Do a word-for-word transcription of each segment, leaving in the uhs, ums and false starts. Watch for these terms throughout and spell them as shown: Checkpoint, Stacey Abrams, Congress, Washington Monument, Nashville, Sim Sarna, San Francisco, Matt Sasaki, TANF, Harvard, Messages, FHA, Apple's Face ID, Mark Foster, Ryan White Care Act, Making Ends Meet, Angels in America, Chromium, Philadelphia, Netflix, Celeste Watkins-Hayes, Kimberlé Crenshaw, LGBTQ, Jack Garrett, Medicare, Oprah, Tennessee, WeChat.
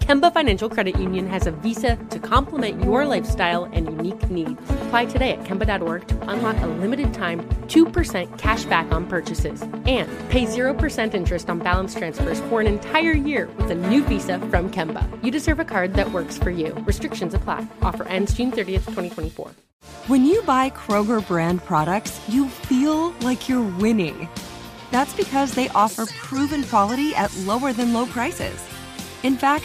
Kemba Financial Credit Union has a visa to complement your lifestyle and unique needs. Apply today at Kemba dot org to unlock a limited-time two percent cashback on purchases and pay zero percent interest on balance transfers for an entire year with a new visa from Kemba. You deserve a card that works for you. Restrictions apply. Offer ends June thirtieth, twenty twenty-four. When you buy Kroger brand products, you feel like you're winning. That's because they offer proven quality at lower than low prices. In fact,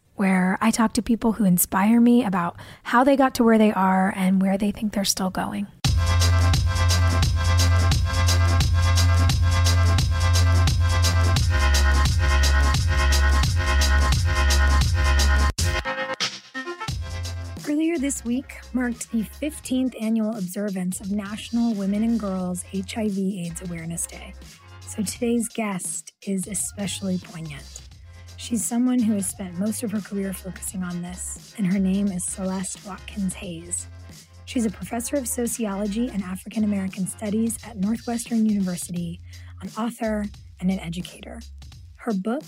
where I talk to people who inspire me about how they got to where they are and where they think they're still going. Earlier this week marked the fifteenth annual observance of National Women and Girls H I V AIDS Awareness Day. So today's guest is especially poignant. She's someone who has spent most of her career focusing on this, and her name is Celeste Watkins-Hayes. She's a professor of sociology and African American studies at Northwestern University, an author, and an educator. Her book,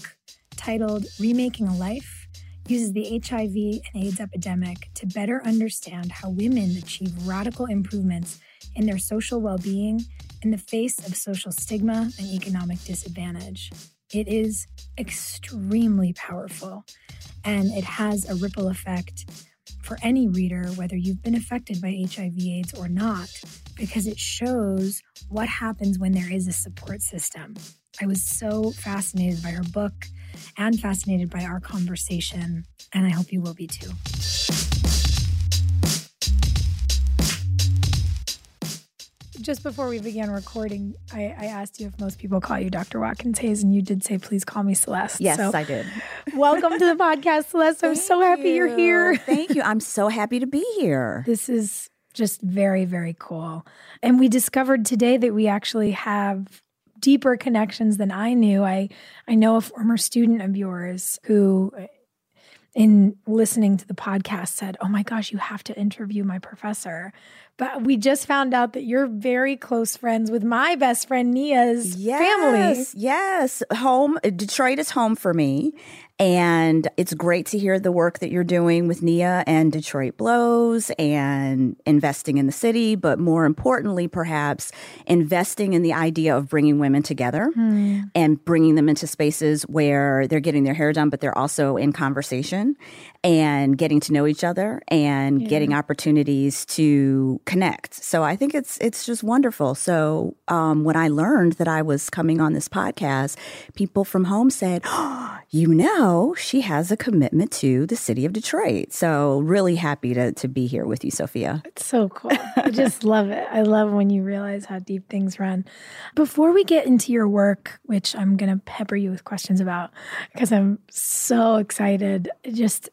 titled Remaking a Life, uses the H I V and AIDS epidemic to better understand how women achieve radical improvements in their social well-being in the face of social stigma and economic disadvantage. It is extremely powerful, and it has a ripple effect for any reader, whether you've been affected by H I V AIDS or not, because it shows what happens when there is a support system. I was so fascinated by her book and fascinated by our conversation, and I hope you will be too. Just before we began recording, I, I asked you if most people call you Doctor Watkins-Hayes, and you did say, please call me Celeste. Yes, so, I did. Welcome to the podcast, Celeste. I'm so happy you. you're here. Thank you. I'm so happy to be here. This is just very, very cool. And we discovered today that we actually have deeper connections than I knew. I, I know a former student of yours who, in listening to the podcast, said, oh my gosh, you have to interview my professor. But we just found out that you're very close friends with my best friend, Nia's yes, family. Yes, home. Detroit is home for me. And it's great to hear the work that you're doing with Nia and Detroit Blows and investing in the city, but more importantly, perhaps, investing in the idea of bringing women together mm. and bringing them into spaces where they're getting their hair done, but they're also in conversation and getting to know each other and yeah. getting opportunities to connect. So I think it's it's just wonderful. So um, when I learned that I was coming on this podcast, people from home said, oh, you know, she has a commitment to the city of Detroit. So really happy to, to be here with you, Sophia. It's so cool. I just love it. I love when you realize how deep things run. Before we get into your work, which I'm going to pepper you with questions about because I'm so excited just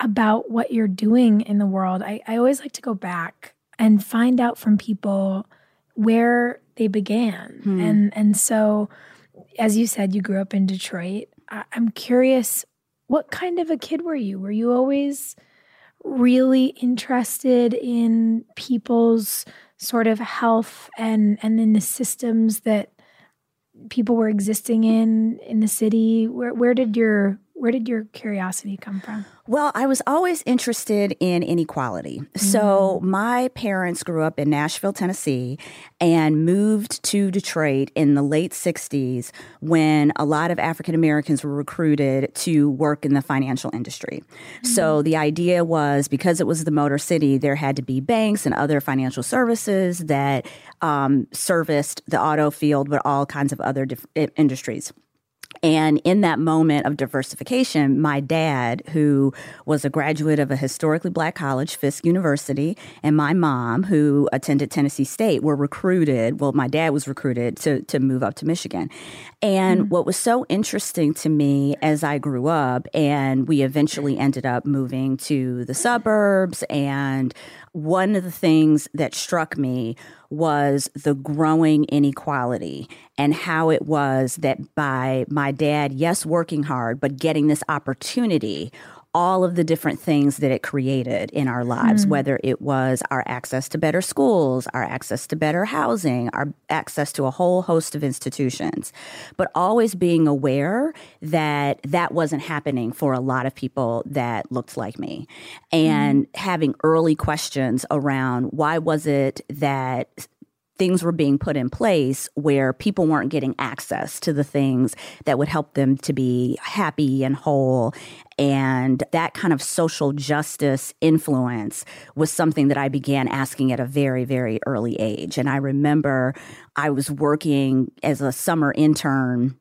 about what you're doing in the world, I, I always like to go back and find out from people where they began. Hmm. And, and so, as you said, you grew up in Detroit. I'm curious, what kind of a kid were you? Were you always really interested in people's sort of health and, and in the systems that people were existing in in the city? Where where did your Where did your curiosity come from? Well, I was always interested in inequality. Mm-hmm. So my parents grew up in Nashville, Tennessee, and moved to Detroit in the late sixties when a lot of African Americans were recruited to work in the financial industry. Mm-hmm. So the idea was, because it was the Motor City, there had to be banks and other financial services that um, serviced the auto field, but all kinds of other diff- industries. And in that moment of diversification, my dad, who was a graduate of a historically black college, Fisk University, and my mom, who attended Tennessee State, were recruited. Well, my dad was recruited to, to move up to Michigan. And mm-hmm. what was so interesting to me as I grew up, and we eventually ended up moving to the suburbs, and one of the things that struck me was the growing inequality and how it was that by my dad, yes, working hard, but getting this opportunity, all of the different things that it created in our lives, mm. whether it was our access to better schools, our access to better housing, our access to a whole host of institutions, but always being aware that that wasn't happening for a lot of people that looked like me, and mm. having early questions around why was it that things were being put in place where people weren't getting access to the things that would help them to be happy and whole. And that kind of social justice influence was something that I began asking at a very, very early age. And I remember I was working as a summer intern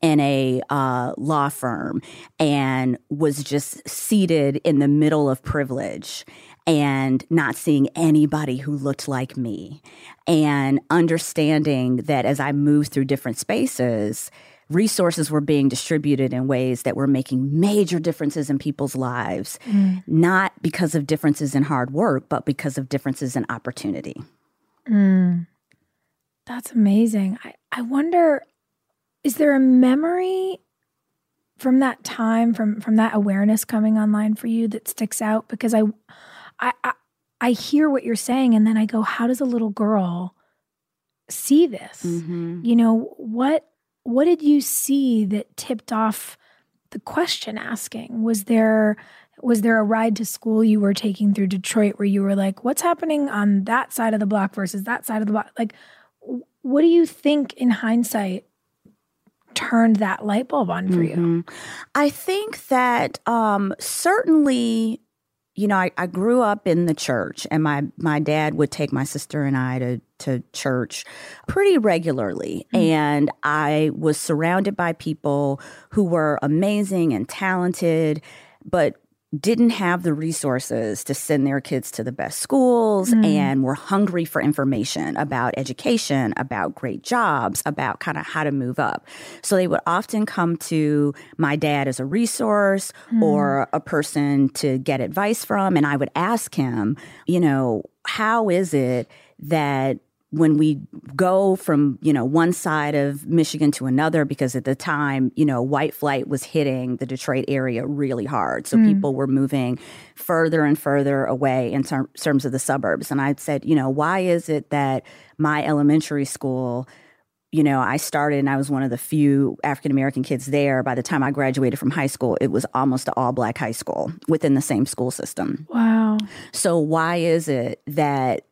in a uh, law firm and was just seated in the middle of privilege and not seeing anybody who looked like me, and understanding that as I moved through different spaces, resources were being distributed in ways that were making major differences in people's lives, mm. not because of differences in hard work, but because of differences in opportunity. Mm. That's amazing. I, I wonder, is there a memory from that time, from, from that awareness coming online for you that sticks out? Because I, I, I, I hear what you're saying, and then I go, how does a little girl see this? Mm-hmm. You know, what what did you see that tipped off the question asking? Was there was there a ride to school you were taking through Detroit where you were like, what's happening on that side of the block versus that side of the block? Like, what do you think in hindsight turned that light bulb on for mm-hmm. you? I think that um, certainly, you know, I, I grew up in the church, and my, my dad would take my sister and I to, to church pretty regularly. Mm-hmm. And I was surrounded by people who were amazing and talented, but didn't have the resources to send their kids to the best schools mm. and were hungry for information about education, about great jobs, about kind of how to move up. So they would often come to my dad as a resource mm. or a person to get advice from. And I would ask him, you know, how is it that when we go from, you know, one side of Michigan to another, because at the time, you know, white flight was hitting the Detroit area really hard. So mm. people were moving further and further away in ter- terms of the suburbs. And I said, you know, why is it that my elementary school, you know, I started and I was one of the few African-American kids there. By the time I graduated from high school, it was almost an all-black high school within the same school system. Wow. So why is it that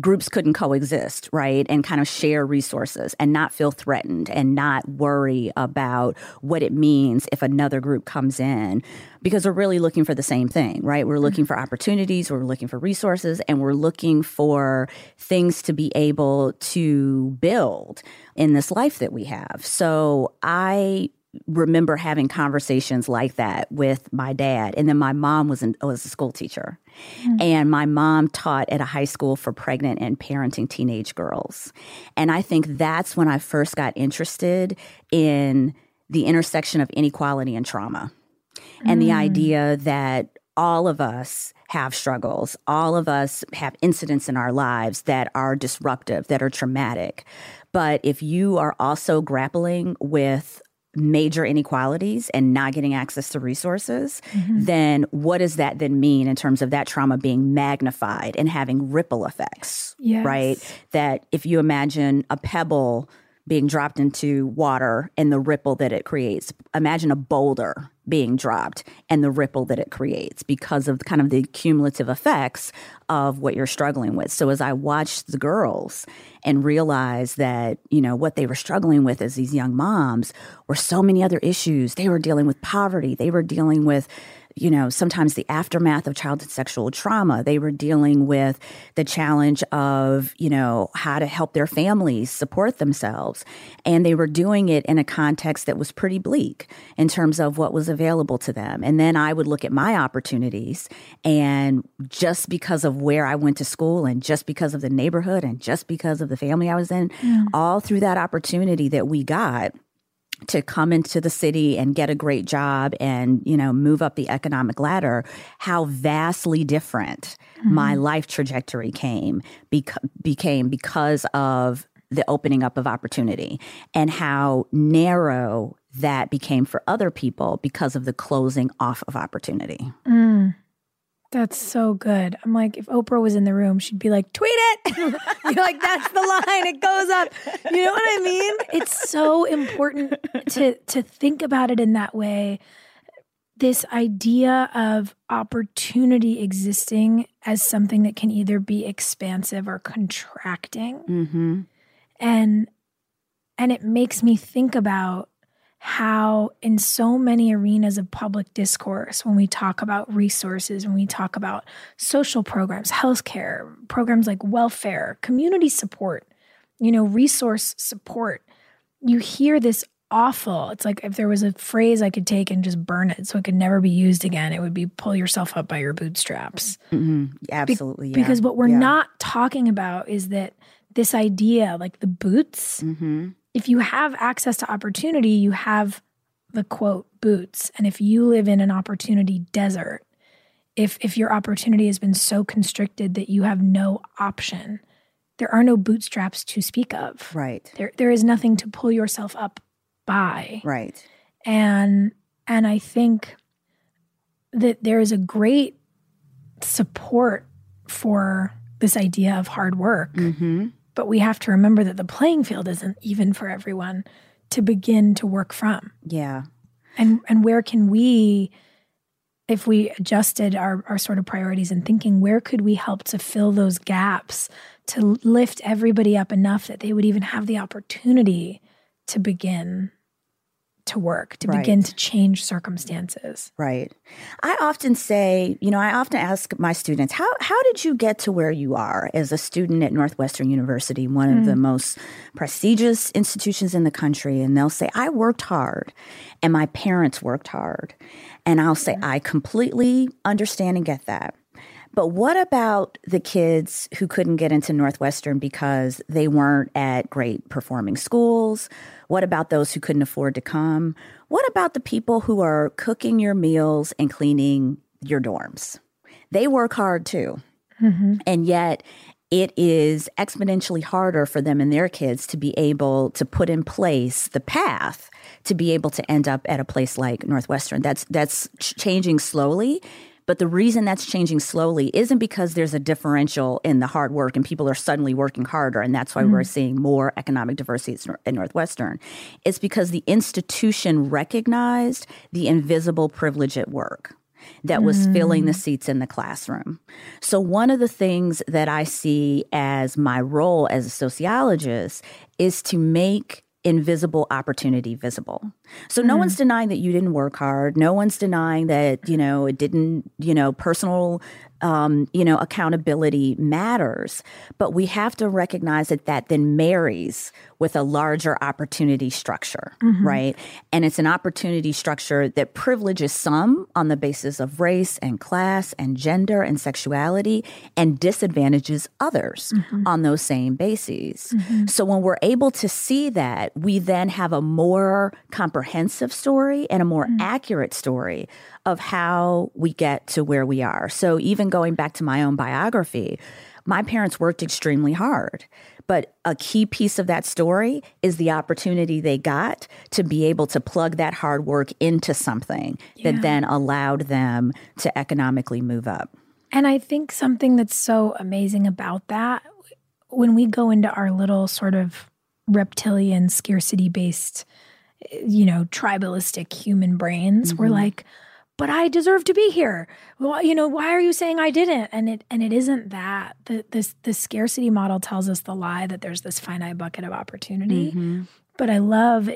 groups couldn't coexist, right, and kind of share resources and not feel threatened and not worry about what it means if another group comes in? Because we're really looking for the same thing, right? We're looking for opportunities, we're looking for resources, and we're looking for things to be able to build in this life that we have. So I remember having conversations like that with my dad. And then my mom was, an, was a school teacher. Mm-hmm. And my mom taught at a high school for pregnant and parenting teenage girls. And I think that's when I first got interested in the intersection of inequality and trauma. Mm-hmm. And the idea that all of us have struggles. All of us have incidents in our lives that are disruptive, that are traumatic. But if you are also grappling with major inequalities and not getting access to resources, mm-hmm. then what does that then mean in terms of that trauma being magnified and having ripple effects, yes. right? That if you imagine a pebble being dropped into water and the ripple that it creates, imagine a boulder being dropped and the ripple that it creates because of kind of the cumulative effects of what you're struggling with. So as I watched the girls and realized that, you know, what they were struggling with as these young moms were so many other issues. They were dealing with poverty. They were dealing with, you know, sometimes the aftermath of childhood sexual trauma. They were dealing with the challenge of, you know, how to help their families support themselves. And they were doing it in a context that was pretty bleak in terms of what was available to them. And then I would look at my opportunities, and just because of where I went to school and just because of the neighborhood and just because of the family I was in, yeah. all through that opportunity that we got to come into the city and get a great job and, you know, move up the economic ladder, how vastly different mm-hmm. my life trajectory came bec- became because of the opening up of opportunity, and how narrow that became for other people because of the closing off of opportunity. Mm. That's so good. I'm like, if Oprah was in the room, she'd be like, tweet it. You're like, that's the line. It goes up. You know what I mean? It's so important to to think about it in that way. This idea of opportunity existing as something that can either be expansive or contracting. Mm-hmm. And, and it makes me think about how in so many arenas of public discourse, when we talk about resources, when we talk about social programs, healthcare, programs like welfare, community support, you know, resource support, you hear this awful, it's like if there was a phrase I could take and just burn it so it could never be used again, it would be pull yourself up by your bootstraps. Mm-hmm. Absolutely. Be- yeah. Because what we're yeah. not talking about is that this idea, like the boots, mm-hmm. if you have access to opportunity, you have the, quote, boots. And if you live in an opportunity desert, if if your opportunity has been so constricted that you have no option, there are no bootstraps to speak of. Right. There there is nothing to pull yourself up by. Right. And and I think that there is a great support for this idea of hard work. Mm-hmm. But we have to remember that the playing field isn't even for everyone to begin to work from. Yeah. And and where can we, if we adjusted our, our sort of priorities and thinking, where could we help to fill those gaps, to lift everybody up enough that they would even have the opportunity to begin to work, to right. begin to change circumstances. Right. I often say, you know, I often ask my students, how how did you get to where you are as a student at Northwestern University, one mm. of the most prestigious institutions in the country? And they'll say, I worked hard and my parents worked hard. And I'll say, mm. I completely understand and get that. But what about the kids who couldn't get into Northwestern because they weren't at great performing schools? What about those who couldn't afford to come? What about the people who are cooking your meals and cleaning your dorms? They work hard too. Mm-hmm. And yet it is exponentially harder for them and their kids to be able to put in place the path to be able to end up at a place like Northwestern. That's that's changing slowly. But the reason that's changing slowly isn't because there's a differential in the hard work and people are suddenly working harder, and that's why mm-hmm. we're seeing more economic diversity at Northwestern. It's because the institution recognized the invisible privilege at work that was mm. filling the seats in the classroom. So one of the things that I see as my role as a sociologist is to make invisible opportunity visible. So no mm. one's denying that you didn't work hard. No one's denying that, you know, it didn't, you know, personal, um, you know, accountability matters. But we have to recognize that that then marries with a larger opportunity structure, mm-hmm. right? And it's an opportunity structure that privileges some on the basis of race and class and gender and sexuality, and disadvantages others mm-hmm. on those same bases. Mm-hmm. So when we're able to see that, we then have a more comprehensive story and a more mm. accurate story of how we get to where we are. So even going back to my own biography, my parents worked extremely hard, but a key piece of that story is the opportunity they got to be able to plug that hard work into something yeah. that then allowed them to economically move up. And I think something that's so amazing about that, when we go into our little sort of reptilian scarcity-based you know, tribalistic human brains, mm-hmm. we're like, but I deserve to be here. Well, you know, why are you saying I didn't? And it and it isn't that. The this the scarcity model tells us the lie that there's this finite bucket of opportunity. Mm-hmm. But I love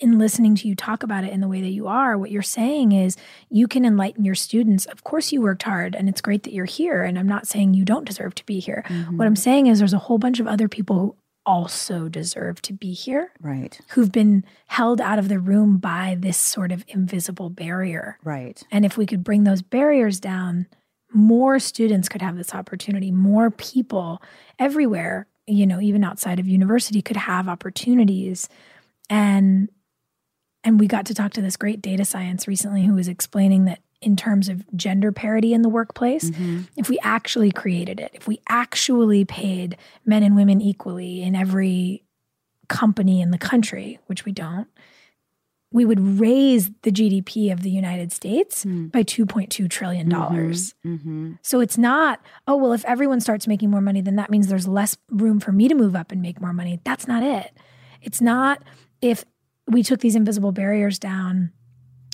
in listening to you talk about it in the way that you are, what you're saying is you can enlighten your students. Of course you worked hard and it's great that you're here. And I'm not saying you don't deserve to be here. Mm-hmm. What I'm saying is there's a whole bunch of other people who also deserve to be here. Right. Who've been held out of the room by this sort of invisible barrier. Right. And if we could bring those barriers down, more students could have this opportunity. More people everywhere, you know, even outside of university, could have opportunities. And and we got to talk to this great data science recently who was explaining that in terms of gender parity in the workplace, mm-hmm. if we actually created it, if we actually paid men and women equally in every company in the country, which we don't, we would raise the G D P of the United States mm. by two point two trillion dollars. Mm-hmm. Mm-hmm. So it's not, oh, well, if everyone starts making more money, then that means there's less room for me to move up and make more money. That's not it. It's not if we took these invisible barriers down,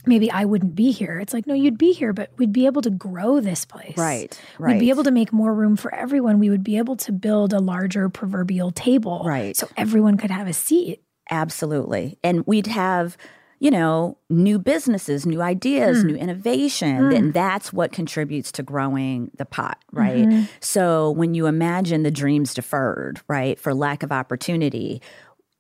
maybe I wouldn't be here. It's like, no, you'd be here, but we'd be able to grow this place. Right, right. We'd be able to make more room for everyone. We would be able to build a larger proverbial table. Right. So everyone could have a seat. Absolutely. And we'd have, you know, new businesses, new ideas, mm. new innovation. Mm. And that's what contributes to growing the pot, right? Mm-hmm. So when you imagine the dreams deferred, right, for lack of opportunity,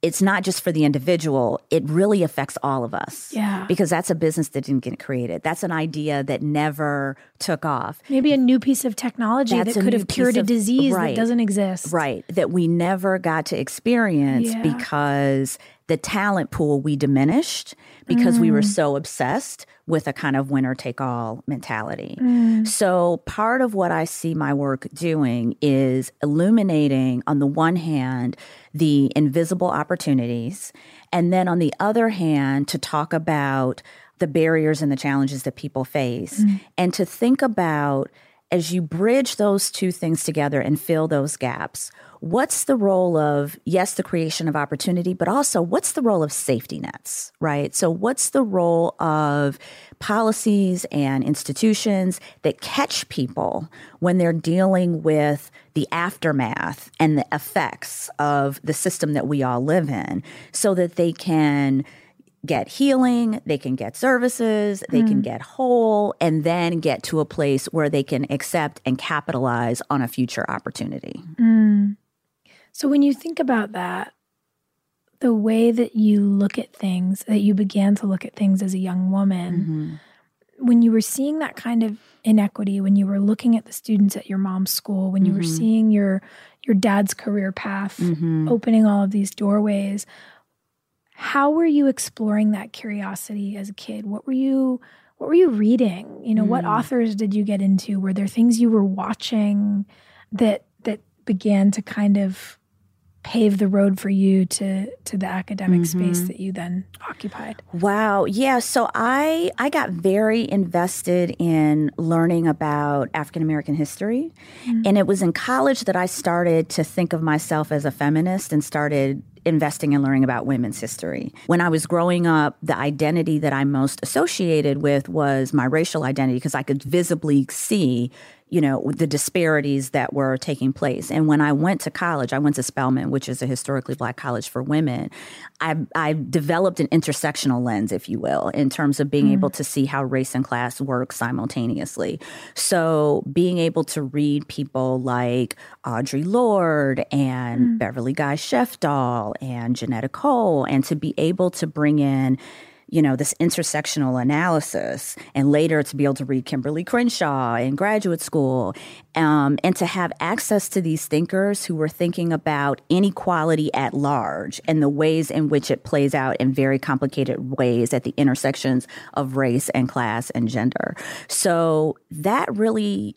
it's not just for the individual. It really affects all of us. Yeah. Because that's a business that didn't get created. That's an idea that never took off. Maybe a new piece of technology that's that could have cured a disease right, that doesn't exist. Right. That we never got to experience yeah. because the talent pool we diminished because mm. we were so obsessed with a kind of winner-take-all mentality. Mm. So part of what I see my work doing is illuminating, on the one hand, the invisible opportunities, and then on the other hand, to talk about the barriers and the challenges that people face, mm. and to think about, as you bridge those two things together and fill those gaps, what's the role of, yes, the creation of opportunity, but also what's the role of safety nets, right? So what's the role of policies and institutions that catch people when they're dealing with the aftermath and the effects of the system that we all live in, so that they can get healing, they can get services, they mm. can get whole, and then get to a place where they can accept and capitalize on a future opportunity. Mm. So when you think about that, the way that you look at things, that you began to look at things as a young woman, mm-hmm. when you were seeing that kind of inequity, when you were looking at the students at your mom's school, when you mm-hmm. were seeing your, your dad's career path mm-hmm. opening all of these doorways, how were you exploring that curiosity as a kid? What were you what were you reading? You know, mm. what authors did you get into? Were there things you were watching that that began to kind of pave the road for you to to the academic mm-hmm. space that you then occupied? Wow. Yeah. So I I got very invested in learning about African American history. Mm-hmm. And it was in college that I started to think of myself as a feminist and started investing and learning about women's history. When I was growing up, the identity that I most associated with was my racial identity, because I could visibly see, you know, the disparities that were taking place. And when I went to college, I went to Spelman, which is a historically Black college for women. I, I developed an intersectional lens, if you will, in terms of being mm. able to see how race and class work simultaneously. So being able to read people like Audre Lorde and mm. Beverly Guy-Sheftall and Jeanetta Cole, and to be able to bring in, you know, this intersectional analysis, and later to be able to read Kimberlé Crenshaw in graduate school, um, and to have access to these thinkers who were thinking about inequality at large and the ways in which it plays out in very complicated ways at the intersections of race and class and gender. So that really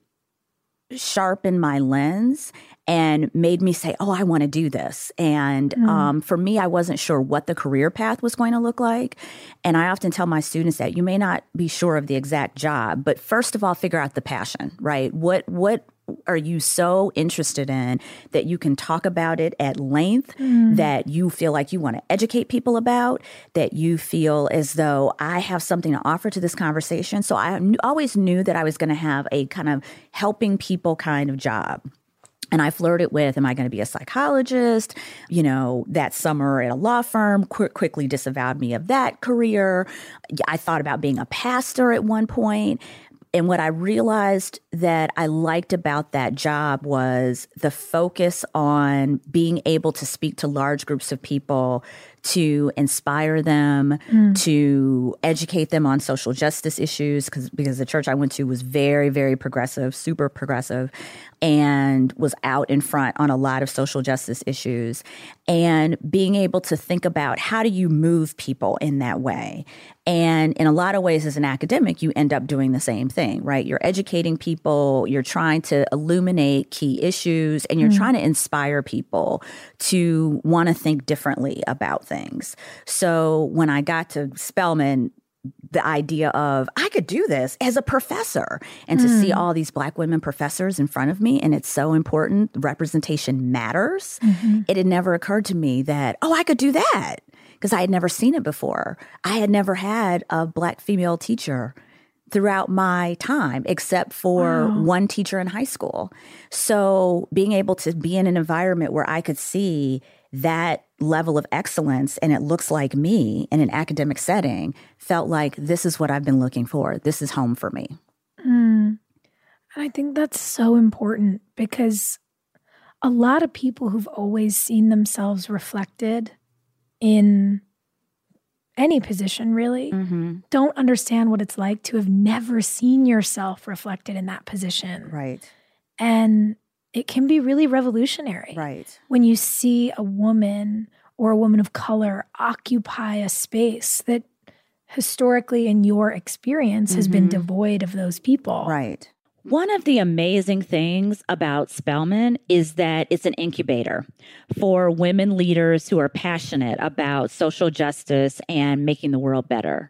sharpened my lens and made me say, oh, I want to do this. And mm. um, for me, I wasn't sure what the career path was going to look like. And I often tell my students that you may not be sure of the exact job, but first of all, figure out the passion, right? What what are you so interested in that you can talk about it at length, mm. that you feel like you want to educate people about, that you feel as though I have something to offer to this conversation. So I always knew that I was going to have a kind of helping people kind of job. And I flirted with, am I going to be a psychologist? You know, that summer at a law firm qu- quickly disavowed me of that career. I thought about being a pastor at one point. And what I realized that I liked about that job was the focus on being able to speak to large groups of people, to inspire them, mm. to educate them on social justice issues, because because the church I went to was very, very progressive, super progressive, and was out in front on a lot of social justice issues. And being able to think about how do you move people in that way. And in a lot of ways, as an academic, you end up doing the same thing, right? You're educating people, you're trying to illuminate key issues, and you're mm. trying to inspire people to want to think differently about things. So when I got to Spelman, the idea of I could do this as a professor, and to mm. see all these Black women professors in front of me, and it's so important. Representation matters. Mm-hmm. It had never occurred to me that, oh, I could do that, because I had never seen it before. I had never had a Black female teacher throughout my time, except for wow. one teacher in high school. So being able to be in an environment where I could see that level of excellence, and it looks like me in an academic setting, felt like this is what I've been looking for. This is home for me. Mm. And I think that's so important, because a lot of people who've always seen themselves reflected in any position, really, mm-hmm. don't understand what it's like to have never seen yourself reflected in that position. Right. And it can be really revolutionary. Right. When you see a woman or a woman of color occupy a space that historically in your experience mm-hmm. has been devoid of those people. Right. One of the amazing things about Spelman is that it's an incubator for women leaders who are passionate about social justice and making the world better.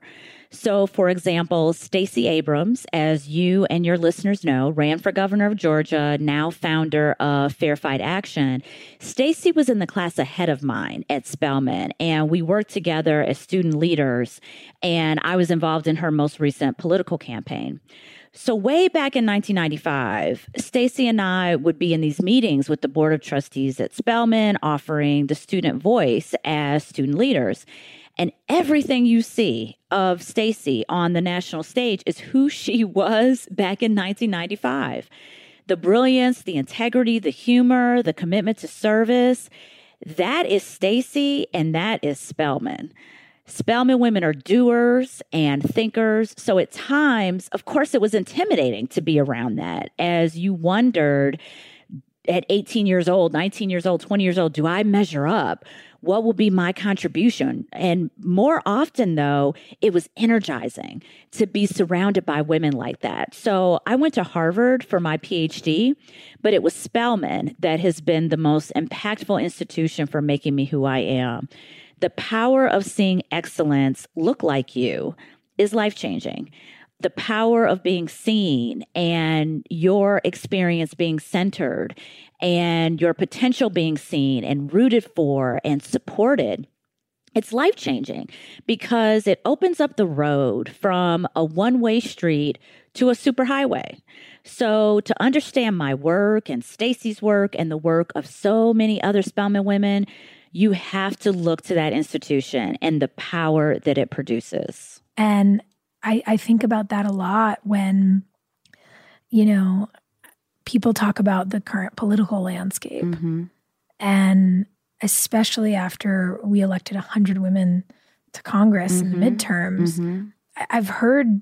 So, for example, Stacey Abrams, as you and your listeners know, ran for governor of Georgia, now founder of Fair Fight Action. Stacey was in the class ahead of mine at Spelman, and we worked together as student leaders, and I was involved in her most recent political campaign. So way back in nineteen ninety-five, Stacey and I would be in these meetings with the Board of Trustees at Spelman, offering the student voice as student leaders. And everything you see of Stacey on the national stage is who she was back in nineteen ninety-five. The brilliance, the integrity, the humor, the commitment to service, that is Stacey, and that is Spelman. Spelman women are doers and thinkers. So at times, of course, it was intimidating to be around that, as you wondered at eighteen years old, nineteen years old, twenty years old, do I measure up? What will be my contribution? And more often, though, it was energizing to be surrounded by women like that. So I went to Harvard for my P H D, but it was Spelman that has been the most impactful institution for making me who I am. The power of seeing excellence look like you is life-changing. The power of being seen and your experience being centered and your potential being seen and rooted for and supported, it's life-changing, because it opens up the road from a one-way street to a superhighway. So to understand my work and Stacey's work and the work of so many other Spelman women, you have to look to that institution and the power that it produces. And I, I think about that a lot when, you know, people talk about the current political landscape. Mm-hmm. And especially after we elected one hundred women to Congress mm-hmm. in the midterms, mm-hmm. I, I've heard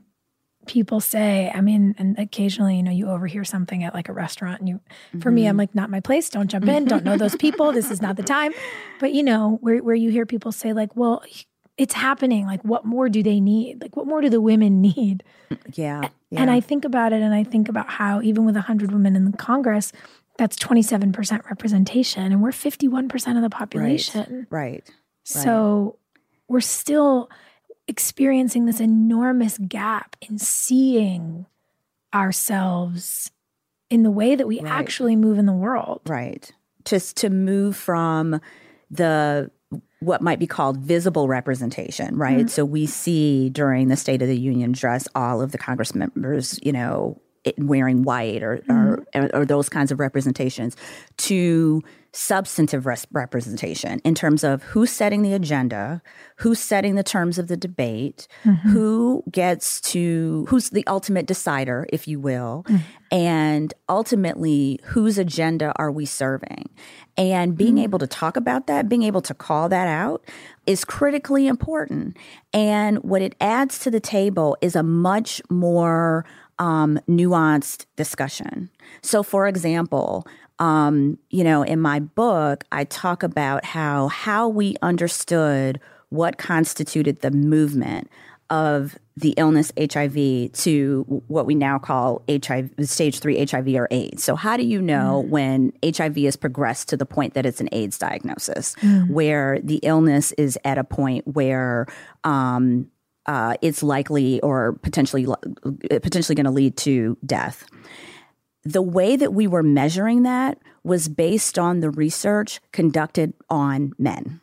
people say, I mean, and occasionally, you know, you overhear something at like a restaurant, and you, mm-hmm. for me, I'm like, not my place. Don't jump in. Don't know those people. This is not the time. But, you know, where, where you hear people say like, well, it's happening. Like, what more do they need? Like, what more do the women need? Yeah. yeah. And I think about it, and I think about how even with one hundred women in Congress, that's twenty-seven percent representation, and we're fifty-one percent of the population. Right. right. So we're still experiencing this enormous gap in seeing ourselves in the way that we right. actually move in the world. Right. Just to move from the what might be called visible representation, right? Mm-hmm. So we see during the State of the Union address all of the Congress members, you know, wearing white or, mm-hmm. or, or those kinds of representations, to substantive res- representation in terms of who's setting the agenda, who's setting the terms of the debate, mm-hmm. who gets to, who's the ultimate decider, if you will, mm-hmm. and ultimately whose agenda are we serving? And being mm-hmm. able to talk about that, being able to call that out is critically important. And what it adds to the table is a much more Um, nuanced discussion. So, for example, um, you know, in my book, I talk about how how we understood what constituted the movement of the illness H I V to what we now call H I V, stage three H I V or AIDS. So how do you know mm. when H I V has progressed to the point that it's an AIDS diagnosis, mm. where the illness is at a point where um, Uh, it's likely or potentially potentially going to lead to death. The way that we were measuring that was based on the research conducted on men.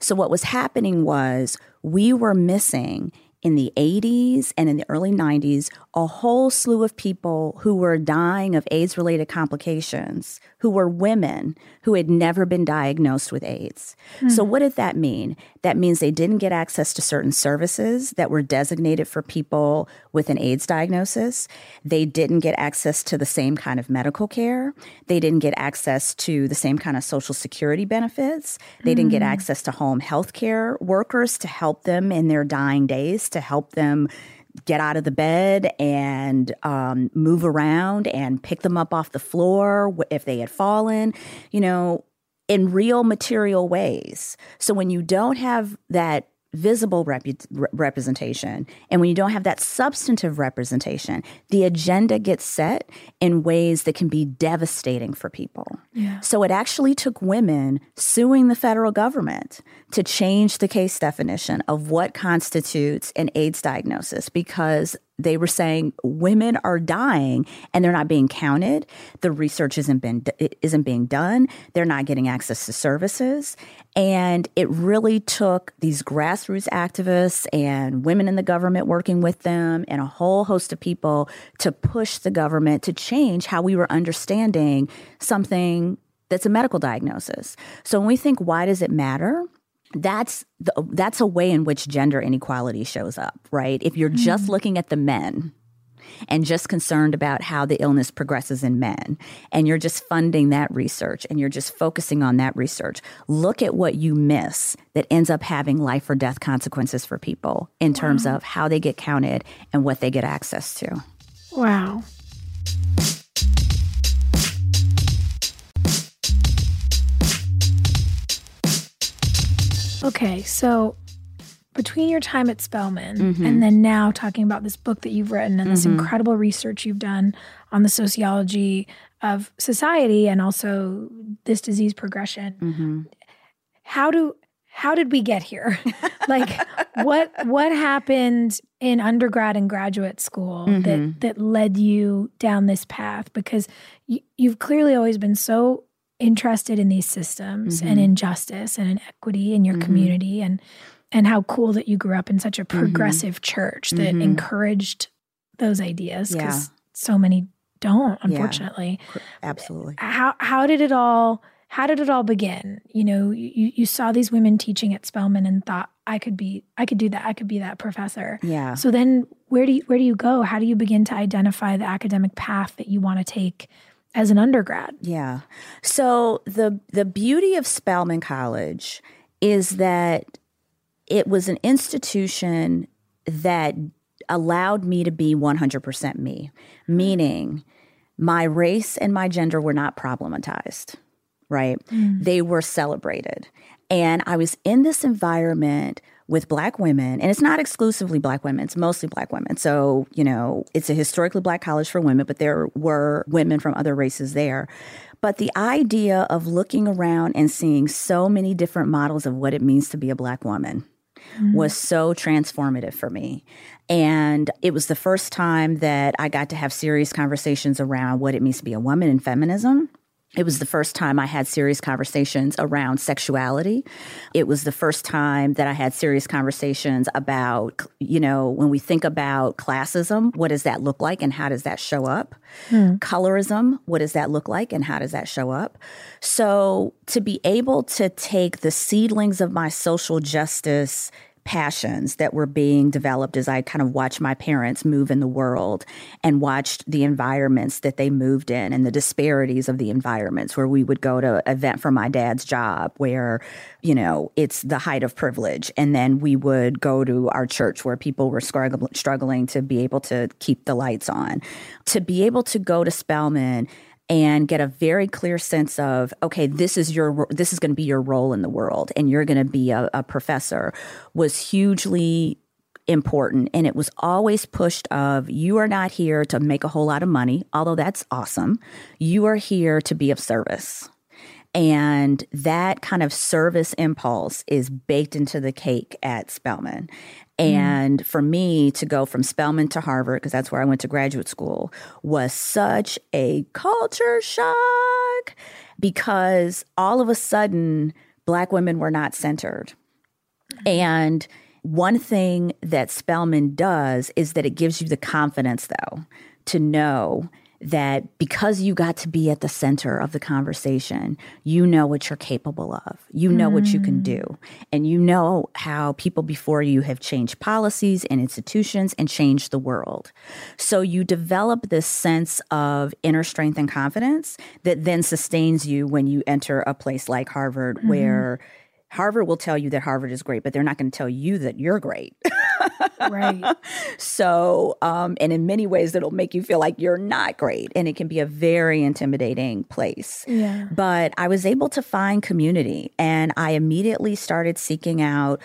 So what was happening was we were missing in the eighties and in the early nineties a whole slew of people who were dying of AIDS-related complications, who were women who had never been diagnosed with AIDS. Mm-hmm. So what did that mean? That means they didn't get access to certain services that were designated for people with an AIDS diagnosis. They didn't get access to the same kind of medical care. They didn't get access to the same kind of Social Security benefits. They mm-hmm. didn't get access to home health care workers to help them in their dying days, to help them get out of the bed and um, move around and pick them up off the floor if they had fallen, you know, in real material ways. So when you don't have that visible rep- representation and when you don't have that substantive representation, the agenda gets set in ways that can be devastating for people. Yeah. So it actually took women suing the federal government to change the case definition of what constitutes an AIDS diagnosis, because they were saying women are dying and they're not being counted. The research isn't been isn't being done. They're not getting access to services. And it really took these grassroots activists and women in the government working with them and a whole host of people to push the government to change how we were understanding something that's a medical diagnosis. So when we think, why does it matter? That's the, that's a way in which gender inequality shows up, right? If you're mm. just looking at the men and just concerned about how the illness progresses in men, and you're just funding that research and you're just focusing on that research, look at what you miss that ends up having life or death consequences for people in wow. terms of how they get counted and what they get access to. Wow. Okay, so between your time at Spelman mm-hmm. and then now talking about this book that you've written and mm-hmm. this incredible research you've done on the sociology of society and also this disease progression, mm-hmm. how do how did we get here? Like, what what happened in undergrad and graduate school mm-hmm. that that led you down this path? Because y- you've clearly always been so interested in these systems mm-hmm. and in justice and in equity in your mm-hmm. community, and and how cool that you grew up in such a progressive mm-hmm. church that mm-hmm. encouraged those ideas, because yeah. so many don't, unfortunately. Yeah. Absolutely. How how did it all how did it all begin? You know, you, you saw these women teaching at Spelman and thought, I could be I could do that, I could be that professor. Yeah. So then where do you where do you go? How do you begin to identify the academic path that you want to take as an undergrad? Yeah. So the the beauty of Spelman College is that it was an institution that allowed me to be one hundred percent me, meaning my race and my gender were not problematized, right? Mm. They were celebrated. And I was in this environment with Black women, and it's not exclusively Black women, it's mostly Black women. So, you know, it's a historically Black college for women, but there were women from other races there. But the idea of looking around and seeing so many different models of what it means to be a Black woman mm-hmm. was so transformative for me. And it was the first time that I got to have serious conversations around what it means to be a woman in feminism. It was the first time I had serious conversations around sexuality. It was the first time that I had serious conversations about, you know, when we think about classism, what does that look like and how does that show up? Hmm. Colorism, what does that look like and how does that show up? So to be able to take the seedlings of my social justice passions that were being developed as I kind of watched my parents move in the world and watched the environments that they moved in and the disparities of the environments where we would go to an event for my dad's job where, you know, it's the height of privilege. And then we would go to our church where people were struggling to be able to keep the lights on. To be able to go to Spelman and get a very clear sense of, okay, this is your this is going to be your role in the world and you're going to be a, a professor was hugely important. And it was always pushed of, you are not here to make a whole lot of money, although that's awesome. You are here to be of service. And that kind of service impulse is baked into the cake at Spelman. And mm. for me to go from Spelman to Harvard, because that's where I went to graduate school, was such a culture shock because all of a sudden, Black women were not centered. Mm. And one thing that Spelman does is that it gives you the confidence, though, to know that because you got to be at the center of the conversation, you know what you're capable of. You know mm. what you can do. And you know how people before you have changed policies and institutions and changed the world. So you develop this sense of inner strength and confidence that then sustains you when you enter a place like Harvard, mm. where Harvard will tell you that Harvard is great, but they're not going to tell you that you're great. Right. So, um, and in many ways, it'll make you feel like you're not great. And it can be a very intimidating place. Yeah. But I was able to find community and I immediately started seeking out,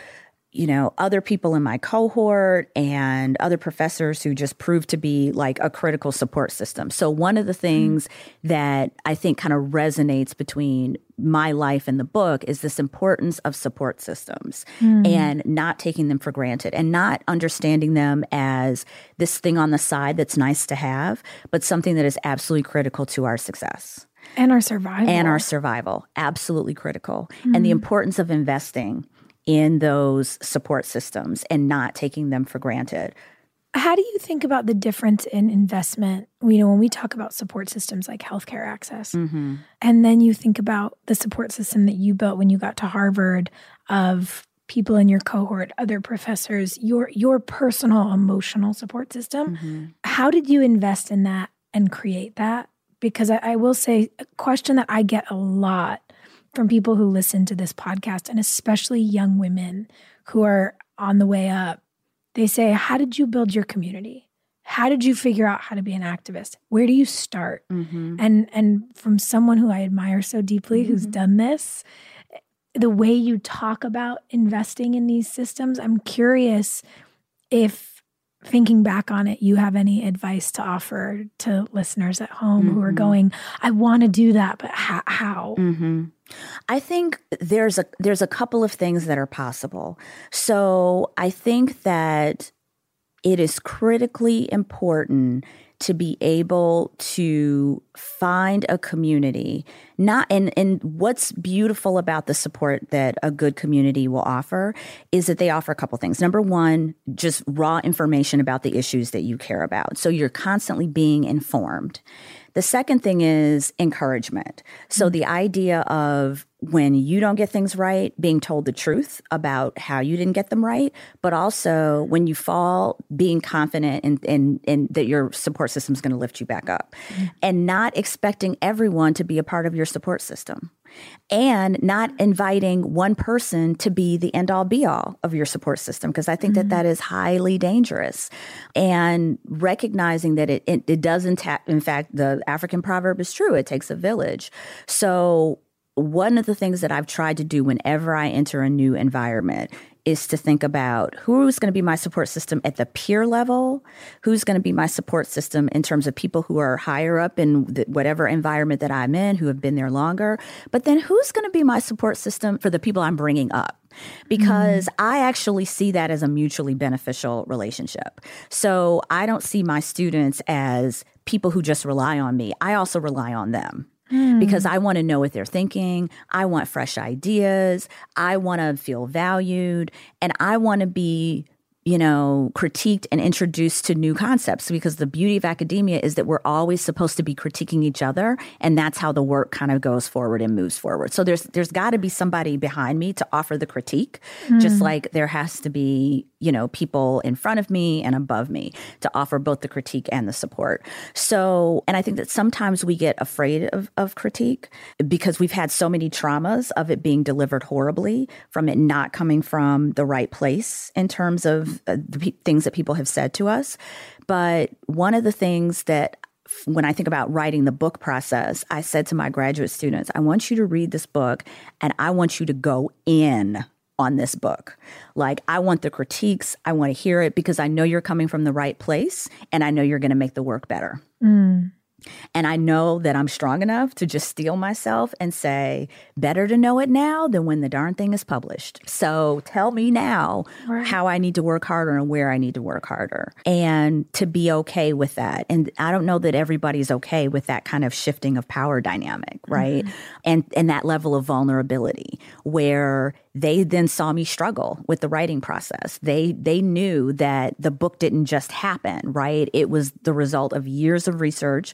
you know, other people in my cohort and other professors who just proved to be like a critical support system. So one of the things mm-hmm. that I think kind of resonates between my life and the book is this importance of support systems mm. and not taking them for granted and not understanding them as this thing on the side that's nice to have, but something that is absolutely critical to our success. And our survival. And our survival. Absolutely critical. Mm. And the importance of investing in those support systems and not taking them for granted. How do you think about the difference in investment? You know, when we talk about support systems like healthcare access, mm-hmm. and then you think about the support system that you built when you got to Harvard of people in your cohort, other professors, your your personal emotional support system. Mm-hmm. How did you invest in that and create that? Because I, I will say a question that I get a lot from people who listen to this podcast, and especially young women who are on the way up, they say, how did you build your community? How did you figure out how to be an activist? Where do you start? Mm-hmm. And and from someone who I admire so deeply mm-hmm. who's done this, the way you talk about investing in these systems, I'm curious if thinking back on it, you have any advice to offer to listeners at home mm-hmm. who are going, I want to do that, but ha- how? Mm-hmm. I think there's a there's a couple of things that are possible. So I think that it is critically important to be able to find a community. Not and, and what's beautiful about the support that a good community will offer is that they offer a couple things. Number one, just raw information about the issues that you care about. So you're constantly being informed. The second thing is encouragement. So mm-hmm. the idea of when you don't get things right, being told the truth about how you didn't get them right, but also when you fall, being confident in, in, in that your support system is going to lift you back up mm-hmm. and not expecting everyone to be a part of your support system. And not inviting one person to be the end-all be-all of your support system, because I think mm-hmm. that that is highly dangerous. And recognizing that it, it, it doesn't, ta- in fact, the African proverb is true, it takes a village. So one of the things that I've tried to do whenever I enter a new environment is to think about who's going to be my support system at the peer level, who's going to be my support system in terms of people who are higher up in the, whatever environment that I'm in, who have been there longer, but then who's going to be my support system for the people I'm bringing up. because mm. I actually see that as a mutually beneficial relationship. So I don't see my students as people who just rely on me. I also rely on them. Mm. Because I want to know what they're thinking. I want fresh ideas. I want to feel valued. And I want to be, you know, critiqued and introduced to new concepts, because the beauty of academia is that we're always supposed to be critiquing each other. And that's how the work kind of goes forward and moves forward. So there's there's got to be somebody behind me to offer the critique, mm. just like there has to be, you know, people in front of me and above me to offer both the critique and the support. So, and I think that sometimes we get afraid of, of critique because we've had so many traumas of it being delivered horribly, from it not coming from the right place in terms of uh, the p- things that people have said to us. But one of the things that when I think about writing the book process, I said to my graduate students, I want you to read this book and I want you to go in on this book. Like, I want the critiques. I want to hear it because I know you're coming from the right place and I know you're going to make the work better. Mm. And I know that I'm strong enough to just steel myself and say, better to know it now than when the darn thing is published. So tell me now right. how I need to work harder and where I need to work harder, and to be okay with that. And I don't know that everybody's okay with that kind of shifting of power dynamic, right? Mm-hmm. And and that level of vulnerability where they then saw me struggle with the writing process. They they knew that the book didn't just happen, right? It was the result of years of research,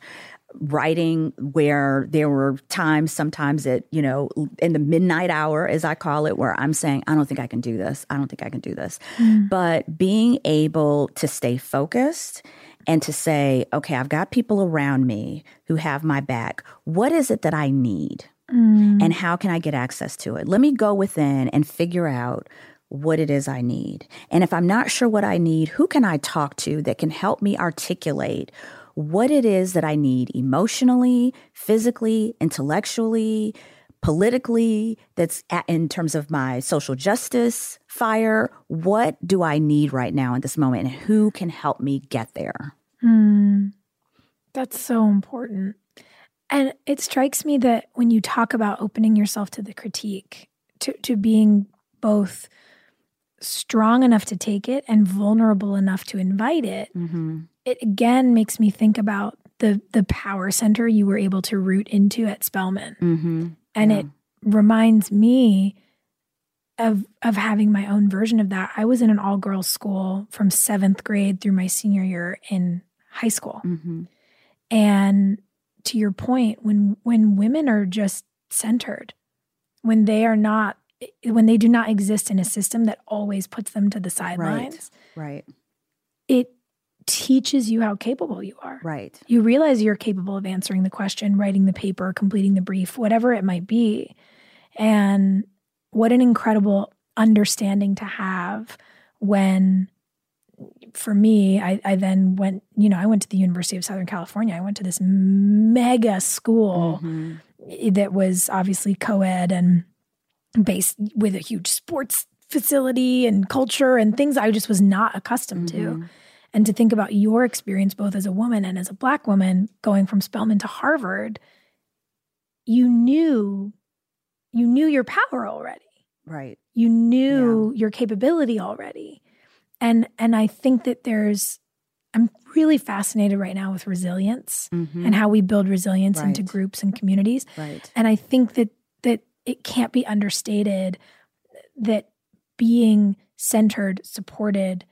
writing where there were times, sometimes at, you know, in the midnight hour, as I call it, where I'm saying, I don't think I can do this. I don't think I can do this. Mm. But being able to stay focused and to say, okay, I've got people around me who have my back. What is it that I need? Mm. And how can I get access to it? Let me go within and figure out what it is I need. And if I'm not sure what I need, who can I talk to that can help me articulate what it is that I need emotionally, physically, intellectually, politically, that's at, in terms of my social justice fire? What do I need right now in this moment? And who can help me get there? Mm. That's so important. And it strikes me that when you talk about opening yourself to the critique, to, to being both strong enough to take it and vulnerable enough to invite it, mm-hmm. it again makes me think about the the power center you were able to root into at Spelman. Mm-hmm. And yeah. it reminds me of of having my own version of that. I was in an all-girls school from seventh grade through my senior year in high school. Mm-hmm. And to your point, when when women are just centered, when they are not, when they do not exist in a system that always puts them to the sidelines, right, right. it teaches you how capable you are. Right. You realize you're capable of answering the question, writing the paper, completing the brief, whatever it might be. And what an incredible understanding to have when, for me, I, I then went, you know, I went to the University of Southern California. I went to this mega school mm-hmm. that was obviously co-ed and based with a huge sports facility and culture and things I just was not accustomed mm-hmm. to. And to think about your experience both as a woman and as a Black woman going from Spelman to Harvard, you knew, you knew your power already. Right. You knew yeah. your capability already. And and I think that there's, I'm really fascinated right now with resilience mm-hmm. and how we build resilience right. into groups and communities. Right. And I think that that it can't be understated that being centered, supported,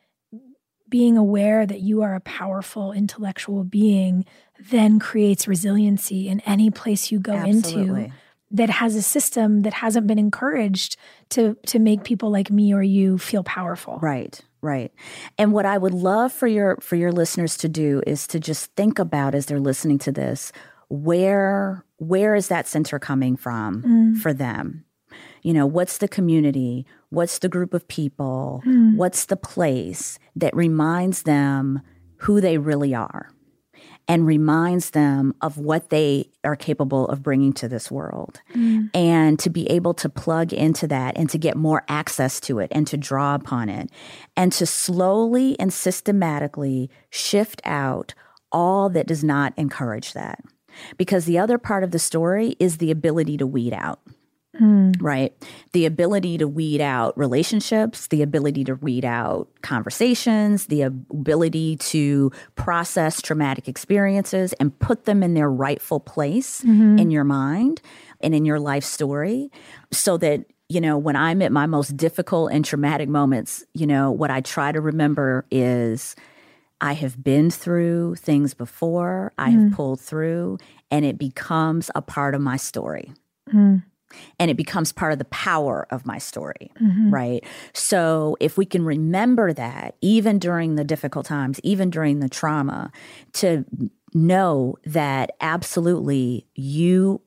being aware that you are a powerful intellectual being then creates resiliency in any place you go Absolutely. into, that has a system that hasn't been encouraged to to make people like me or you feel powerful. Right. Right. And what I would love for your for your listeners to do is to just think about, as they're listening to this, where where is that center coming from mm. for them? You know, what's the community? What's the group of people? Mm. What's the place that reminds them who they really are and reminds them of what they are capable of bringing to this world? Mm. And to be able to plug into that and to get more access to it and to draw upon it, and to slowly and systematically shift out all that does not encourage that. Because the other part of the story is the ability to weed out. Mm. Right? The ability to weed out relationships, the ability to weed out conversations, the ability to process traumatic experiences and put them in their rightful place mm-hmm. in your mind and in your life story, so that, you know, when I'm at my most difficult and traumatic moments, you know, what I try to remember is I have been through things before, I mm. have pulled through, and it becomes a part of my story. Mm. And it becomes part of the power of my story, mm-hmm. right? So if we can remember that, even during the difficult times, even during the trauma, to know that absolutely you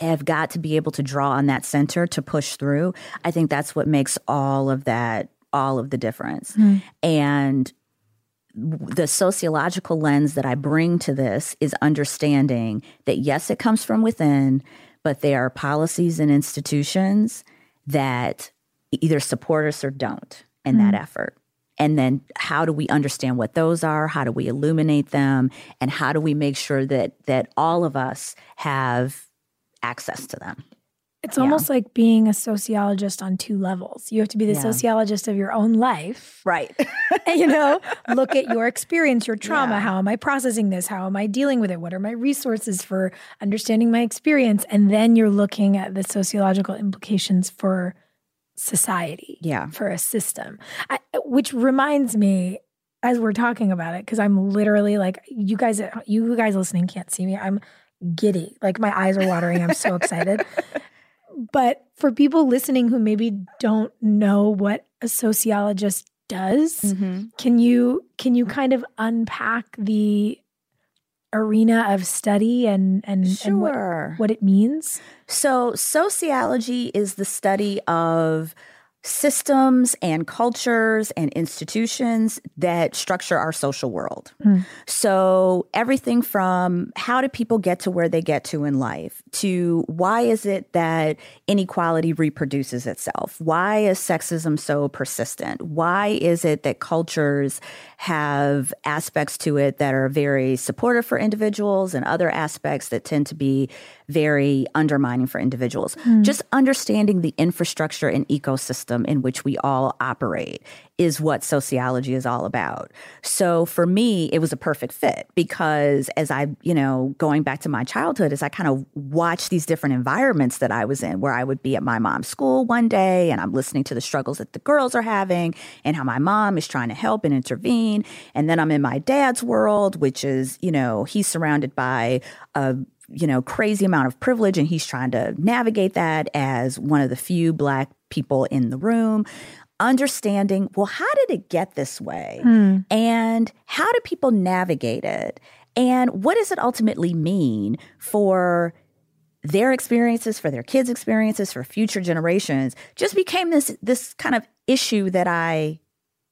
have got to be able to draw on that center to push through, I think that's what makes all of that, all of the difference. Mm-hmm. And the sociological lens that I bring to this is understanding that, yes, it comes from within, but there are policies and institutions that either support us or don't in mm. that effort. And then how do we understand what those are? How do we illuminate them? And how do we make sure that that all of us have access to them? It's yeah. almost like being a sociologist on two levels. You have to be the yeah. sociologist of your own life. Right. And, you know, look at your experience, your trauma. Yeah. How am I processing this? How am I dealing with it? What are my resources for understanding my experience? And then you're looking at the sociological implications for society, yeah. for a system, I, which reminds me, as we're talking about it, because I'm literally like, you guys, you guys listening can't see me. I'm giddy. Like, my eyes are watering. I'm so excited. But for people listening who maybe don't know what a sociologist does, mm-hmm. can you can you kind of unpack the arena of study and, and, sure. and what, what it means? So sociology is the study of systems and cultures and institutions that structure our social world. Mm. So everything from how do people get to where they get to in life, to why is it that inequality reproduces itself? Why is sexism so persistent? Why is it that cultures have aspects to it that are very supportive for individuals and other aspects that tend to be very undermining for individuals? Mm. Just understanding the infrastructure and ecosystem in which we all operate is what sociology is all about. So for me, it was a perfect fit because as I, you know, going back to my childhood, as I kind of watched these different environments that I was in, where I would be at my mom's school one day and I'm listening to the struggles that the girls are having and how my mom is trying to help and intervene. And then I'm in my dad's world, which is, you know, he's surrounded by a you know, crazy amount of privilege, and he's trying to navigate that as one of the few Black people in the room. Understanding, well, how did it get this way? Mm. And how do people navigate it? And what does it ultimately mean for their experiences, for their kids' experiences, for future generations? Just became this this kind of issue that I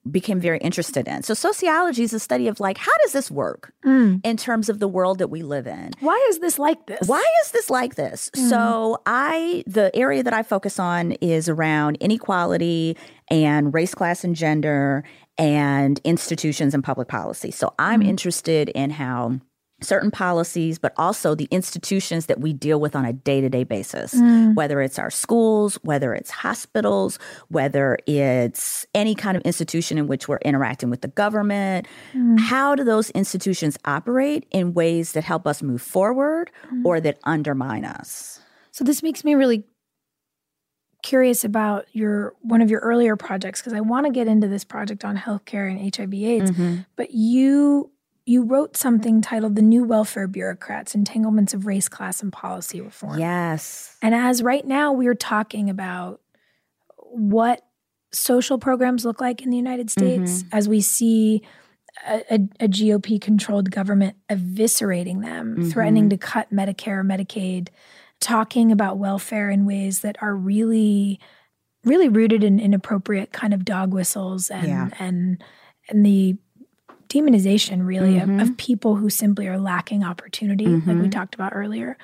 became very interested in. So sociology is a study of like, how does this work mm. in terms of the world that we live in? Why is this like this? Why is this like this? Mm. So I, the area that I focus on is around inequality and race, class, and gender and institutions and public policy. So I'm mm. interested in how certain policies, but also the institutions that we deal with on a day-to-day basis, mm. whether it's our schools, whether it's hospitals, whether it's any kind of institution in which we're interacting with the government. Mm. How do those institutions operate in ways that help us move forward mm. or that undermine us? So this makes me really curious about your one of your earlier projects, because I want to get into this project on healthcare and H I V AIDS, mm-hmm. but you... You wrote something titled The New Welfare Bureaucrats: Entanglements of Race, Class, and Policy Reform. Yes. And as right now we're talking about what social programs look like in the United States, mm-hmm. as we see a, a, a G O P-controlled government eviscerating them, mm-hmm. threatening to cut Medicare, Medicaid, talking about welfare in ways that are really, really rooted in inappropriate kind of dog whistles and yeah. and and the demonization, really, mm-hmm. of, of people who simply are lacking opportunity, mm-hmm. like we talked about earlier.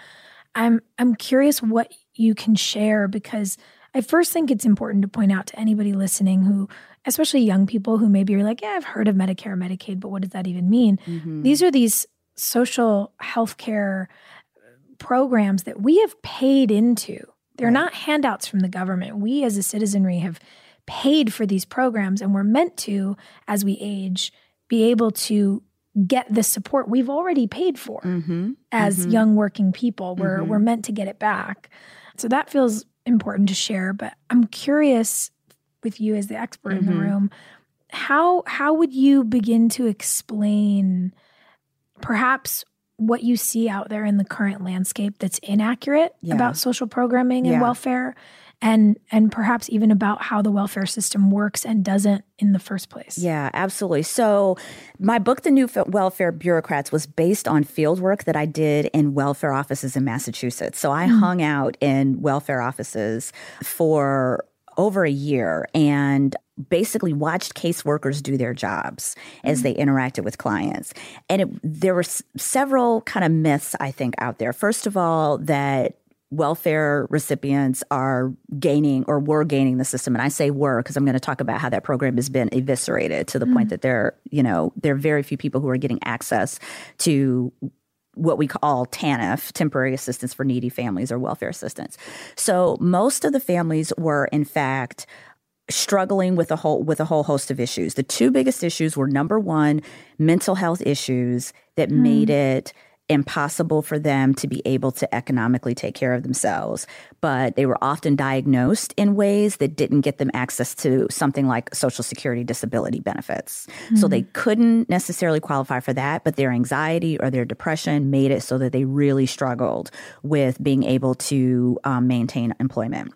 I'm I'm curious what you can share, because I first think it's important to point out to anybody listening who, especially young people who maybe are like, yeah, I've heard of Medicare, Medicaid, but what does that even mean? Mm-hmm. These are these social healthcare programs that we have paid into They're right. not handouts from the government. We as a citizenry have paid for these programs, and we're meant to, as we age, be able to get the support we've already paid for mm-hmm. as mm-hmm. young working people. We're mm-hmm. we're meant to get it back. So that feels important to share. But I'm curious with you as the expert mm-hmm. in the room, how how would you begin to explain perhaps what you see out there in the current landscape that's inaccurate yeah. about social programming and yeah. welfare, and and perhaps even about how the welfare system works and doesn't in the first place? Yeah, absolutely. So my book, The New Welfare Bureaucrats, was based on fieldwork that I did in welfare offices in Massachusetts. So I mm. hung out in welfare offices for over a year and basically watched caseworkers do their jobs mm-hmm. as they interacted with clients. And it, there were s- several kind of myths, I think, out there. First of all, that welfare recipients are gaining or were gaining the system. And I say were because I'm going to talk about how that program has been eviscerated to the mm-hmm. point that there, you know, there are very few people who are getting access to what we call T A N F, Temporary Assistance for Needy Families, or welfare assistance. So most of the families were, in fact, struggling with a whole with a whole host of issues. The two biggest issues were, number one, mental health issues that mm. made it impossible for them to be able to economically take care of themselves. But they were often diagnosed in ways that didn't get them access to something like Social Security disability benefits. Mm-hmm. So they couldn't necessarily qualify for that, but their anxiety or their depression made it so that they really struggled with being able to um, maintain employment.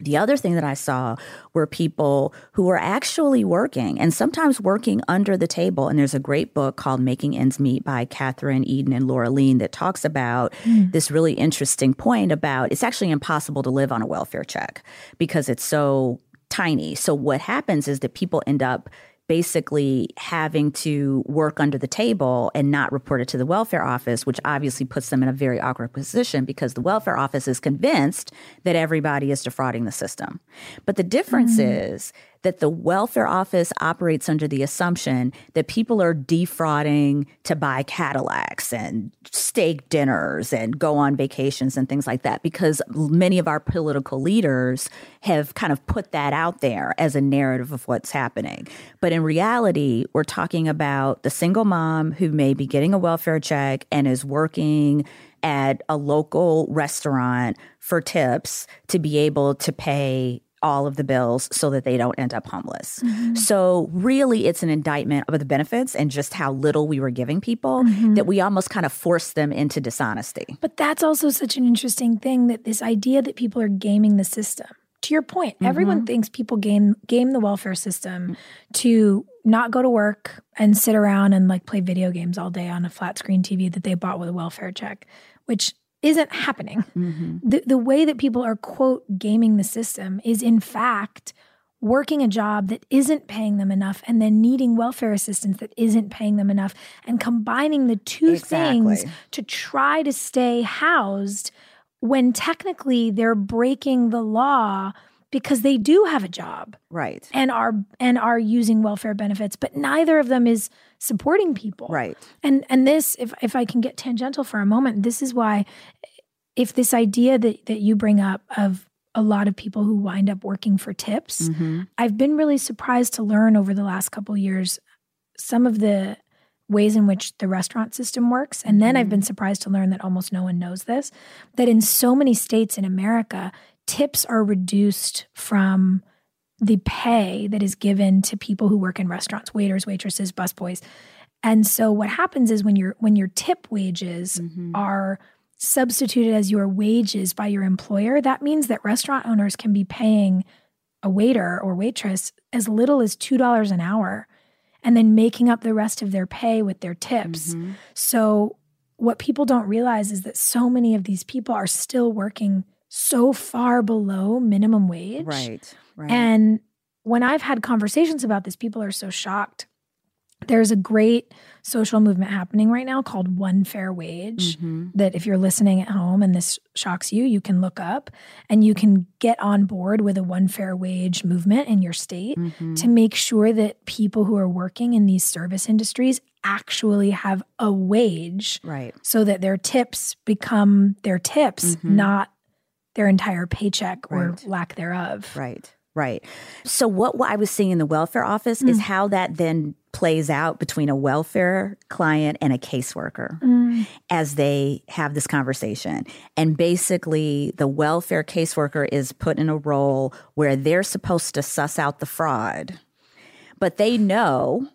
The other thing that I saw were people who were actually working, and sometimes working under the table. And there's a great book called Making Ends Meet by Catherine Eden and Laura Lean that talks about mm. this really interesting point about it's actually impossible to live on a welfare check because it's so tiny. So what happens is that people end up basically having to work under the table and not report it to the welfare office, which obviously puts them in a very awkward position because the welfare office is convinced that everybody is defrauding the system. But the difference mm-hmm. is that the welfare office operates under the assumption that people are defrauding to buy Cadillacs and steak dinners and go on vacations and things like that, because many of our political leaders have kind of put that out there as a narrative of what's happening. But in reality, we're talking about the single mom who may be getting a welfare check and is working at a local restaurant for tips to be able to pay all of the bills so that they don't end up homeless. Mm-hmm. So really, it's an indictment of the benefits and just how little we were giving people mm-hmm. that we almost kind of forced them into dishonesty. But that's also such an interesting thing, that this idea that people are gaming the system. To your point, mm-hmm. everyone thinks people game game the welfare system to not go to work and sit around and like play video games all day on a flat screen T V that they bought with a welfare check, which isn't happening. Mm-hmm. The, the way that people are, quote, gaming the system is, in fact, working a job that isn't paying them enough and then needing welfare assistance that isn't paying them enough, and combining the two exactly. things to try to stay housed when technically they're breaking the law because they do have a job. Right. And are and are using welfare benefits, but neither of them is supporting people. Right. And and this, if if I can get tangential for a moment, this is why, if this idea that, that you bring up of a lot of people who wind up working for tips, mm-hmm. I've been really surprised to learn over the last couple of years some of the ways in which the restaurant system works. And then mm-hmm. I've been surprised to learn that almost no one knows this, that in so many states in America, tips are reduced from the pay that is given to people who work in restaurants, waiters, waitresses, busboys. And so what happens is when your when your tip wages mm-hmm. are substituted as your wages by your employer, that means that restaurant owners can be paying a waiter or waitress as little as two dollars an hour and then making up the rest of their pay with their tips. Mm-hmm. So what people don't realize is that so many of these people are still working so far below minimum wage. Right, right. And when I've had conversations about this, people are so shocked. There's a great social movement happening right now called One Fair Wage mm-hmm. that if you're listening at home and this shocks you, you can look up and you can get on board with a One Fair Wage movement in your state mm-hmm. to make sure that people who are working in these service industries actually have a wage, right? So that their tips become their tips, mm-hmm. not their entire paycheck or right. lack thereof. Right, right. So what, what I was seeing in the welfare office mm. is how that then plays out between a welfare client and a caseworker mm. as they have this conversation. And basically, the welfare caseworker is put in a role where they're supposed to suss out the fraud, but they know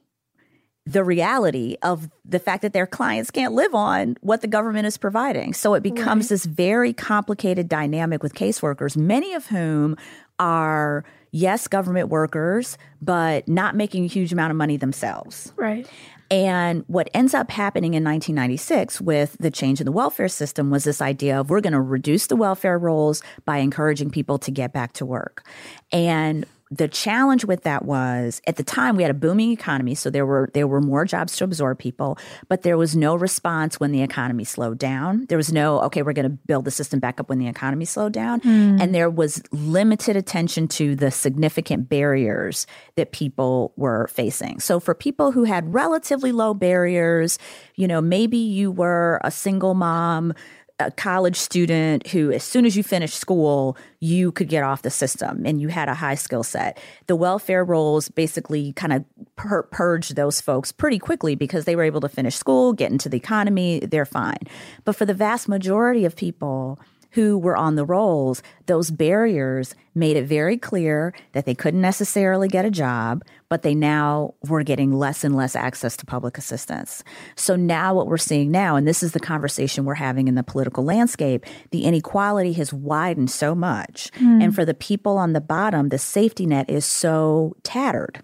the reality of the fact that their clients can't live on what the government is providing. So it becomes right. this very complicated dynamic with caseworkers, many of whom are, yes, government workers, but not making a huge amount of money themselves. Right. And what ends up happening in nineteen ninety-six with the change in the welfare system was this idea of we're going to reduce the welfare rolls by encouraging people to get back to work. And the challenge with that was, at the time, we had a booming economy, so there were there were more jobs to absorb people, but there was no response when the economy slowed down. There was no, okay, we're going to build the system back up when the economy slowed down. Mm. And there was limited attention to the significant barriers that people were facing. So for people who had relatively low barriers, you know, maybe you were a single mom, a college student who, as soon as you finished school, you could get off the system and you had a high skill set. The welfare rolls basically kind of pur- purged those folks pretty quickly because they were able to finish school, get into the economy, they're fine. But for the vast majority of people who were on the rolls, those barriers made it very clear that they couldn't necessarily get a job, but they now were getting less and less access to public assistance. So now what we're seeing now, and this is the conversation we're having in the political landscape, the inequality has widened so much. Mm. And for the people on the bottom, the safety net is so tattered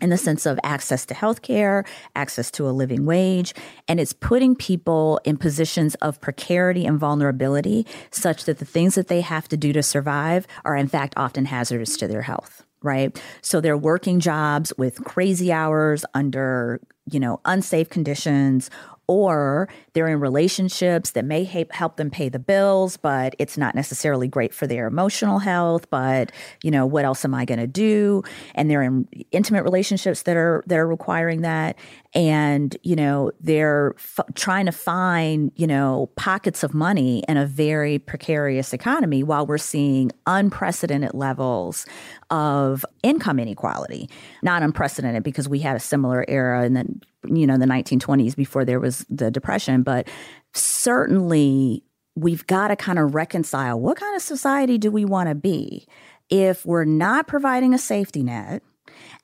in the sense of access to health care, access to a living wage, and it's putting people in positions of precarity and vulnerability such that the things that they have to do to survive are, in fact, often hazardous to their health, right? So they're working jobs with crazy hours under, you know, unsafe conditions, or they're in relationships that may ha- help them pay the bills, but it's not necessarily great for their emotional health. But, you know, what else am I going to do? And they're in intimate relationships that are that are requiring that. And, you know, they're f- trying to find, you know, pockets of money in a very precarious economy while we're seeing unprecedented levels of income inequality. Not unprecedented because we had a similar era in the, you know, the nineteen twenties before there was the Depression. But certainly we've got to kind of reconcile what kind of society do we want to be if we're not providing a safety net.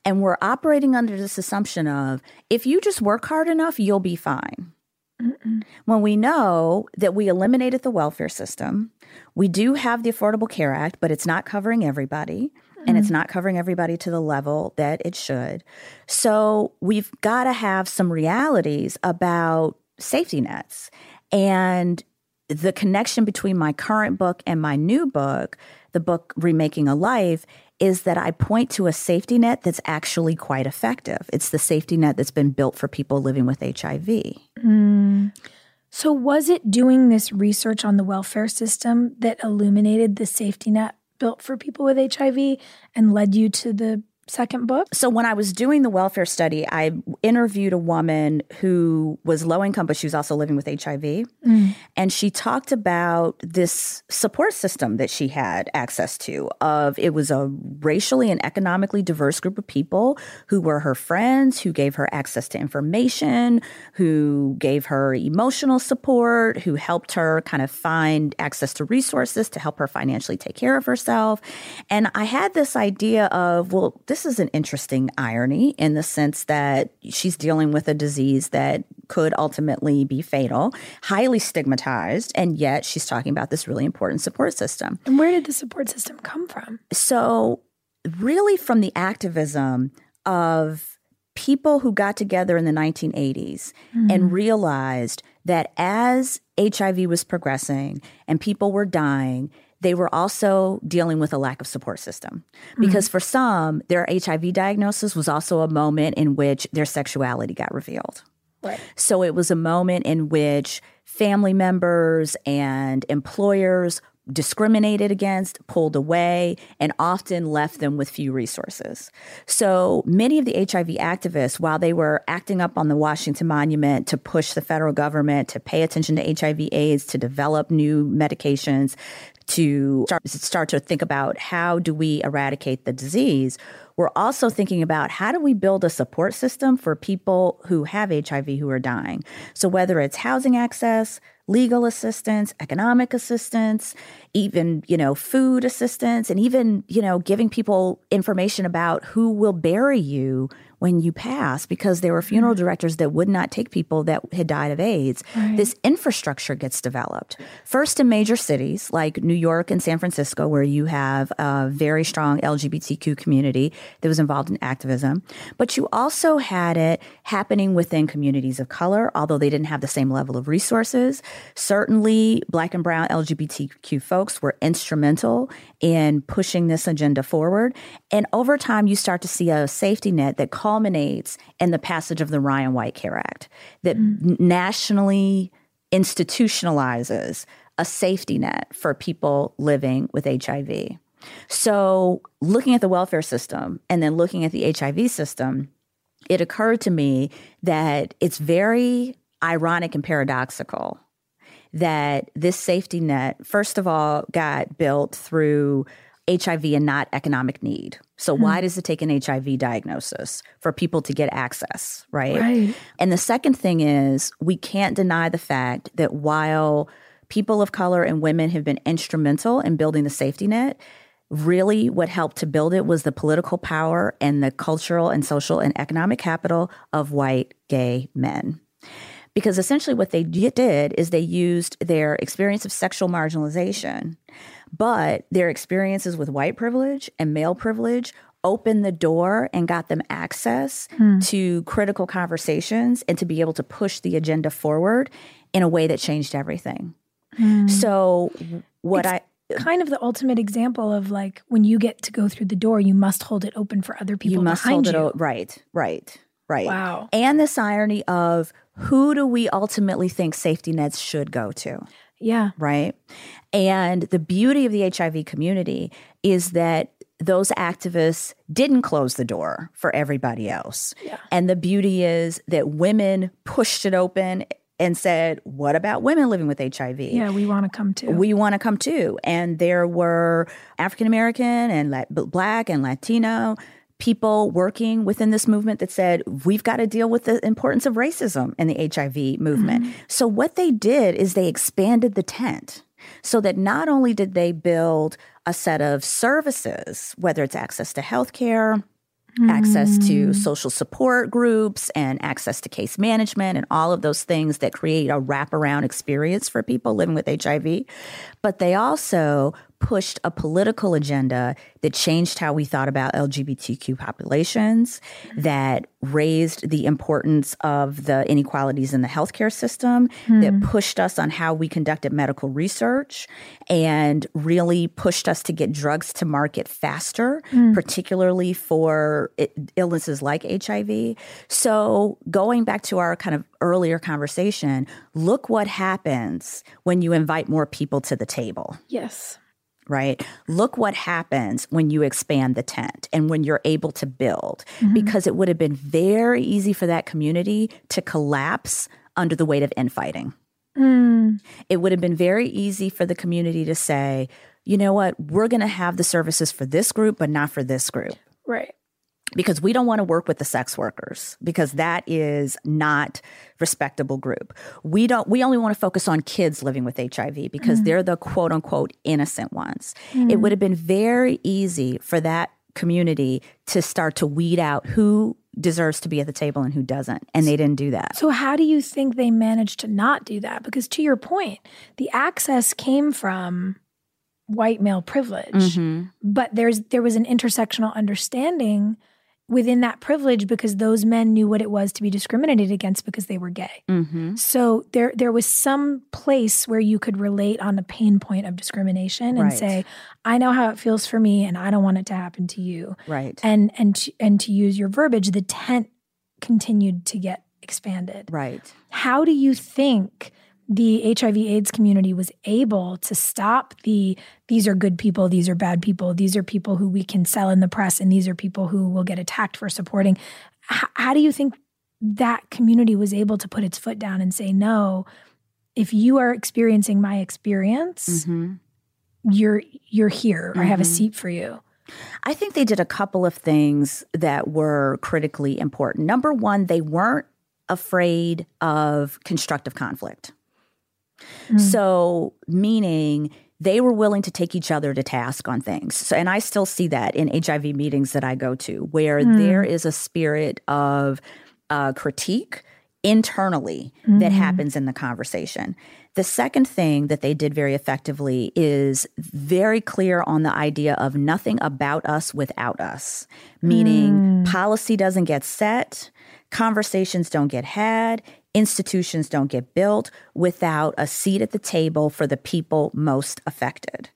And we're operating under this assumption of if you just work hard enough, you'll be fine. Mm-mm. When we know that we eliminated the welfare system, we do have the Affordable Care Act, but it's not covering everybody. And it's not covering everybody to the level that it should. So we've got to have some realities about safety nets. And the connection between my current book and my new book, the book Remaking a Life, is that I point to a safety net that's actually quite effective. It's the safety net that's been built for people living with H I V. Mm. So was it doing this research on the welfare system that illuminated the safety net built for people with H I V and led you to the second book? So when I was doing the welfare study, I interviewed a woman who was low income, but she was also living with H I V. Mm. And she talked about this support system that she had access to. Of it was a racially and economically diverse group of people who were her friends, who gave her access to information, who gave her emotional support, who helped her kind of find access to resources to help her financially take care of herself. And I had this idea of, well, this This is an interesting irony in the sense that she's dealing with a disease that could ultimately be fatal, highly stigmatized, and yet she's talking about this really important support system. And where did the support system come from? So really from the activism of people who got together in the nineteen eighties mm-hmm. and realized that as H I V was progressing and people were dying, they were also dealing with a lack of support system because mm-hmm. for some, their H I V diagnosis was also a moment in which their sexuality got revealed. Right. So it was a moment in which family members and employers discriminated against, pulled away, and often left them with few resources. So many of the H I V activists, while they were acting up on the Washington Monument to push the federal government to pay attention to H I V AIDS, to develop new medications, to start, start to think about how do we eradicate the disease, we're also thinking about how do we build a support system for people who have H I V who are dying. So whether it's housing access, legal assistance, economic assistance, even, you know, food assistance, and even, you know, giving people information about who will bury you when you pass, because there were funeral directors that would not take people that had died of AIDS. Right. This infrastructure gets developed first in major cities like New York and San Francisco, where you have a very strong L G B T Q community that was involved in activism. But you also had it happening within communities of color, although they didn't have the same level of resources. Certainly, Black and brown L G B T Q folks were instrumental in pushing this agenda forward. And over time, you start to see a safety net that calls culminates in the passage of the Ryan White Care Act that mm. nationally institutionalizes a safety net for people living with H I V. So looking at the welfare system and then looking at the H I V system, it occurred to me that it's very ironic and paradoxical that this safety net, first of all, got built through H I V and not economic need. So hmm. why does it take an H I V diagnosis for people to get access, right? right? And the second thing is we can't deny the fact that while people of color and women have been instrumental in building the safety net, really what helped to build it was the political power and the cultural and social and economic capital of white gay men. Because essentially what they did is they used their experience of sexual marginalization, but their experiences with white privilege and male privilege opened the door and got them access hmm. to critical conversations and to be able to push the agenda forward in a way that changed everything. Hmm. So what it's- I... kind of the ultimate example of like when you get to go through the door, you must hold it open for other people you must behind hold you. It o- right, right, right. Wow. And this irony of who do we ultimately think safety nets should go to? Yeah. Right? And the beauty of the H I V community is that those activists didn't close the door for everybody else. Yeah. And the beauty is that women pushed it open and said, what about women living with H I V? Yeah, we want to come too. We want to come too. And there were African-American and La- Black and Latino people working within this movement that said, we've got to deal with the importance of racism in the H I V movement. Mm-hmm. So what they did is they expanded the tent so that not only did they build a set of services, whether it's access to healthcare, mm-hmm. access to social support groups and access to case management and all of those things that create a wraparound experience for people living with H I V, but they also pushed a political agenda that changed how we thought about L G B T Q populations, mm-hmm. that raised the importance of the inequalities in the healthcare system, mm-hmm. that pushed us on how we conducted medical research and really pushed us to get drugs to market faster, mm-hmm. particularly for illnesses like H I V. So going back to our kind of earlier conversation, look what happens when you invite more people to the table. Yes. Right? Look what happens when you expand the tent and when you're able to build, mm-hmm. because it would have been very easy for that community to collapse under the weight of infighting. Mm. It would have been very easy for the community to say, you know what, we're going to have the services for this group, but not for this group. Right. Because we don't want to work with the sex workers, because that is not respectable group. We don't. We only want to focus on kids living with H I V because mm. they're the quote unquote innocent ones. Mm. It would have been very easy for that community to start to weed out who deserves to be at the table and who doesn't. And they didn't do that. So how do you think they managed to not do that? Because to your point, the access came from white male privilege, mm-hmm. but there's there was an intersectional understanding within that privilege because those men knew what it was to be discriminated against because they were gay. Mm-hmm. So there there was some place where you could relate on the pain point of discrimination and right. say, I know how it feels for me and I don't want it to happen to you. Right. And and to, and to use your verbiage, the tent continued to get expanded. Right. How do you think the H I V AIDS community was able to stop the, these are good people, these are bad people, these are people who we can sell in the press, and these are people who will get attacked for supporting? H- how do you think that community was able to put its foot down and say, no, if you are experiencing my experience, mm-hmm. you're you're here. Mm-hmm. I have a seat for you. I think they did a couple of things that were critically important. Number one, they weren't afraid of constructive conflict. Mm-hmm. So meaning they were willing to take each other to task on things. So, and I still see that in H I V meetings that I go to, where mm-hmm. there is a spirit of uh, critique internally mm-hmm. that happens in the conversation. The second thing that they did very effectively is very clear on the idea of nothing about us without us, meaning mm. policy doesn't get set, conversations don't get had, institutions don't get built without a seat at the table for the people most affected.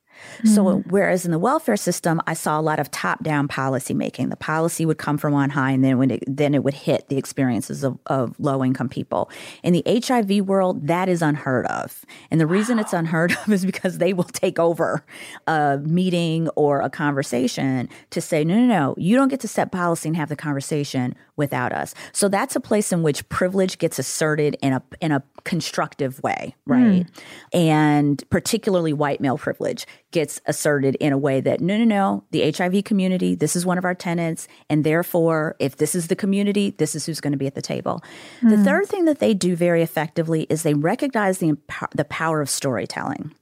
Mm. So whereas in the welfare system, I saw a lot of top-down policy making. The policy would come from on high, and then when it, then it would hit the experiences of, of low-income people. In the H I V world, that is unheard of. And the wow. reason it's unheard of is because they will take over a meeting or a conversation to say, no, no, no, you don't get to set policy and have the conversation without us. So that's a place in which privilege gets asserted in a in a constructive way, right? Mm. And particularly white male privilege gets asserted in a way that, no, no, no, the H I V community, this is one of our tenants, and therefore, if this is the community, this is who's going to be at the table. Mm. The third thing that they do very effectively is they recognize the the power of storytelling.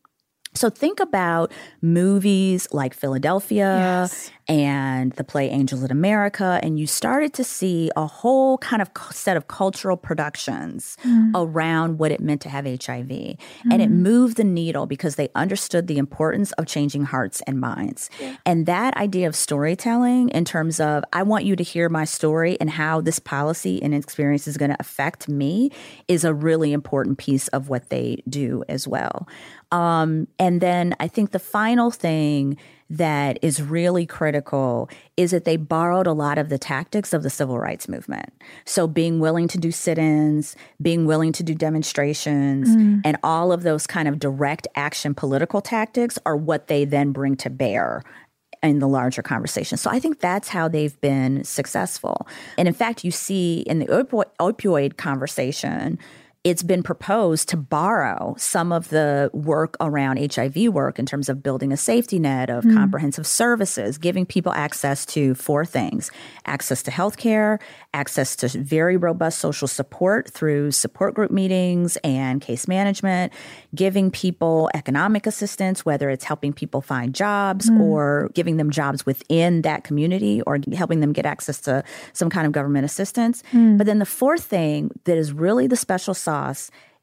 So think about movies like Philadelphia yes. and the play Angels in America, and you started to see a whole kind of set of cultural productions mm. around what it meant to have H I V. Mm. And it moved the needle because they understood the importance of changing hearts and minds. Yeah. And that idea of storytelling in terms of, I want you to hear my story and how this policy and experience is going to affect me, is a really important piece of what they do as well. Um, and then I think the final thing that is really critical is that they borrowed a lot of the tactics of the civil rights movement. So being willing to do sit-ins, being willing to do demonstrations, mm. and all of those kind of direct action political tactics are what they then bring to bear in the larger conversation. So I think that's how they've been successful. And in fact, you see in the opo- opioid conversation, it's been proposed to borrow some of the work around H I V work in terms of building a safety net of mm. comprehensive services, giving people access to four things: access to healthcare, access to very robust social support through support group meetings and case management, giving people economic assistance, whether it's helping people find jobs mm. or giving them jobs within that community or helping them get access to some kind of government assistance. Mm. But then the fourth thing that is really the special sauce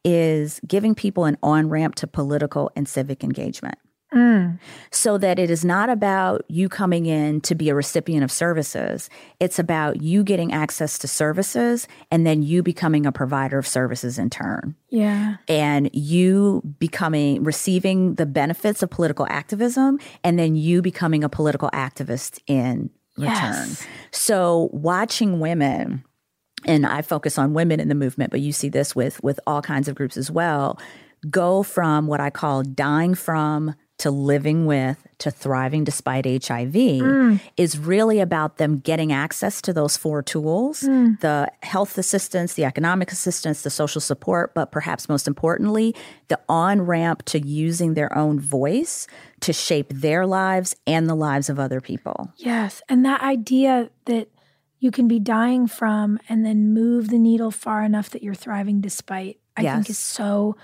is giving people an on-ramp to political and civic engagement. Mm. So that it is not about you coming in to be a recipient of services. It's about you getting access to services and then you becoming a provider of services in turn. Yeah. And you becoming, receiving the benefits of political activism and then you becoming a political activist in return. Yes. So watching women... and I focus on women in the movement, but you see this with with all kinds of groups as well, go from what I call dying from to living with to thriving despite H I V mm. is really about them getting access to those four tools, mm. the health assistance, the economic assistance, the social support, but perhaps most importantly, the on-ramp to using their own voice to shape their lives and the lives of other people. Yes, and that idea that you can be dying from and then move the needle far enough that you're thriving despite, I yes. think is so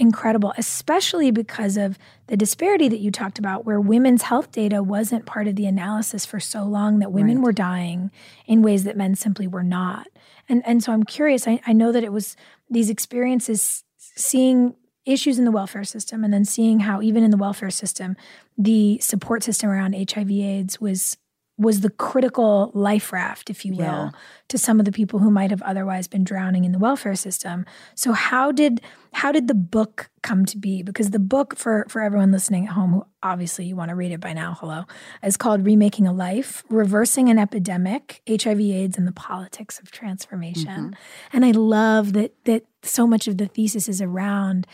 incredible, especially because of the disparity that you talked about where women's health data wasn't part of the analysis for so long that women right. were dying in ways that men simply were not. And and so I'm curious, I, I know that it was these experiences seeing issues in the welfare system and then seeing how even in the welfare system, the support system around H I V AIDS was was the critical life raft, if you will, yeah. to some of the people who might have otherwise been drowning in the welfare system. So how did how did the book come to be? Because the book, for, for everyone listening at home, who obviously you want to read it by now, hello, is called Remaking a Life, Reversing an Epidemic, H I V AIDS and the Politics of Transformation. Mm-hmm. And I love that that so much of the thesis is around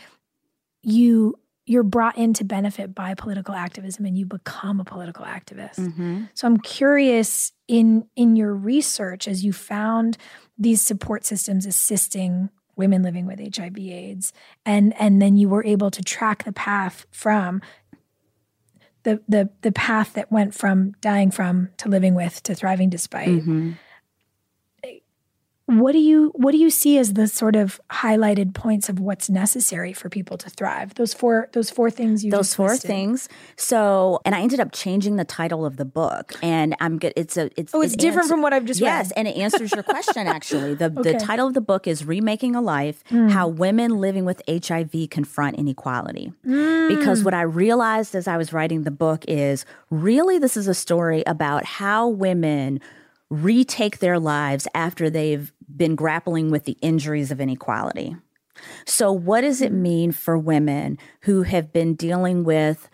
you you're brought in to benefit by political activism and you become a political activist. Mm-hmm. So I'm curious in in your research as you found these support systems assisting women living with H I V AIDS and, and then you were able to track the path from the the the path that went from dying from to living with to thriving despite. Mm-hmm. What do you what do you see as the sort of highlighted points of what's necessary for people to thrive? Those four those four things you those four listed. things. So, and I ended up changing the title of the book, and I'm good. It's a it's oh, it's it different ans- from what I've just yes, read. Yes, and it answers your question actually. The okay. the title of the book is "Remaking a Life: mm. How Women Living with H I V Confront Inequality." Mm. Because what I realized as I was writing the book is really this is a story about how women retake their lives after they've been grappling with the injuries of inequality. So what does it mean for women who have been dealing with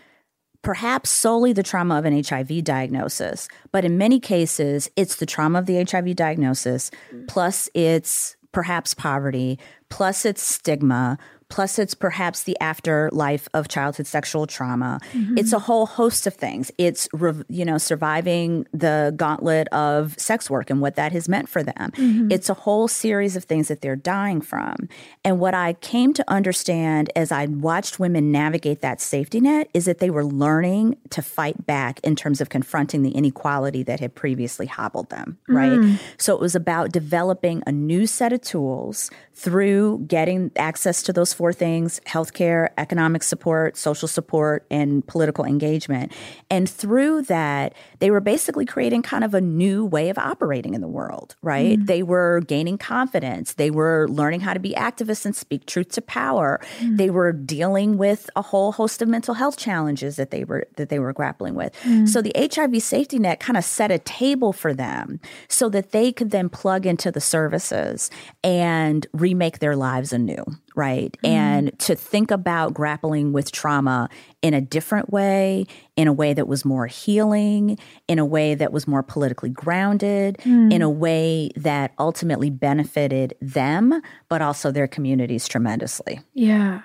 perhaps solely the trauma of an H I V diagnosis, but in many cases, it's the trauma of the H I V diagnosis, plus it's perhaps poverty, plus it's stigma, plus it's perhaps the afterlife of childhood sexual trauma. Mm-hmm. It's a whole host of things. It's, re- you know, surviving the gauntlet of sex work and what that has meant for them. Mm-hmm. It's a whole series of things that they're dying from. And what I came to understand as I watched women navigate that safety net is that they were learning to fight back in terms of confronting the inequality that had previously hobbled them, right? Mm. So it was about developing a new set of tools through getting access to those four things: healthcare, economic support, social support, and political engagement. And through that, they were basically creating kind of a new way of operating in the world, right? Mm. They were gaining confidence. They were learning how to be activists and speak truth to power. Mm. They were dealing with a whole host of mental health challenges that they were that they were grappling with. Mm. So the H I V safety net kind of set a table for them so that they could then plug into the services and remake their lives anew, right? Mm. And to think about grappling with trauma in a different way, in a way that was more healing, in a way that was more politically grounded, mm. in a way that ultimately benefited them, but also their communities tremendously. Yeah.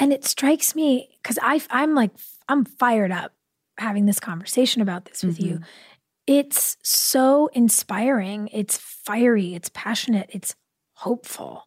And it strikes me, because I'm like, I'm fired up having this conversation about this with mm-hmm. you. It's so inspiring. It's fiery. It's passionate. It's hopeful.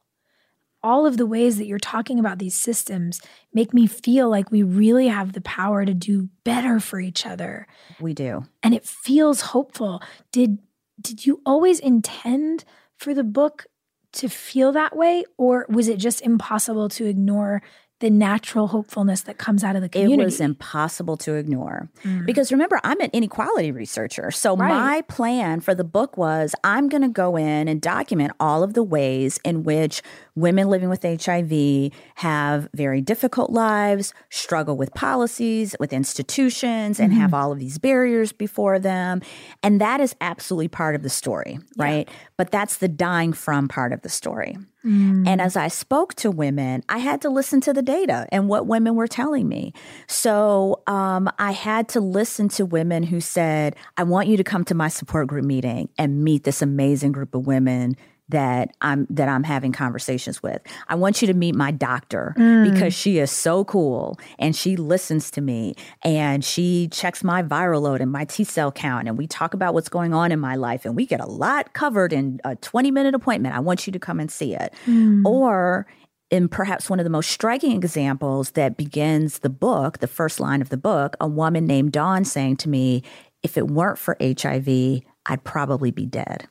All of the ways that you're talking about these systems make me feel like we really have the power to do better for each other. We do. And it feels hopeful. Did did you always intend for the book to feel that way, or was it just impossible to ignore the natural hopefulness that comes out of the community? It was impossible to ignore. Mm. Because remember, I'm an inequality researcher. So right. my plan for the book was I'm going to go in and document all of the ways in which women living with H I V have very difficult lives, struggle with policies, with institutions, and mm-hmm. have all of these barriers before them. And that is absolutely part of the story, yeah. right? But that's the dying from part of the story. Mm. And as I spoke to women, I had to listen to the data and what women were telling me. So um, I had to listen to women who said, I want you to come to my support group meeting and meet this amazing group of women that I'm that I'm having conversations with. I want you to meet my doctor mm. because she is so cool and she listens to me and she checks my viral load and my T cell count and we talk about what's going on in my life and we get a lot covered in a twenty minute appointment. I want you to come and see it. Mm. Or in perhaps one of the most striking examples that begins the book, the first line of the book, a woman named Dawn saying to me, if it weren't for H I V, I'd probably be dead.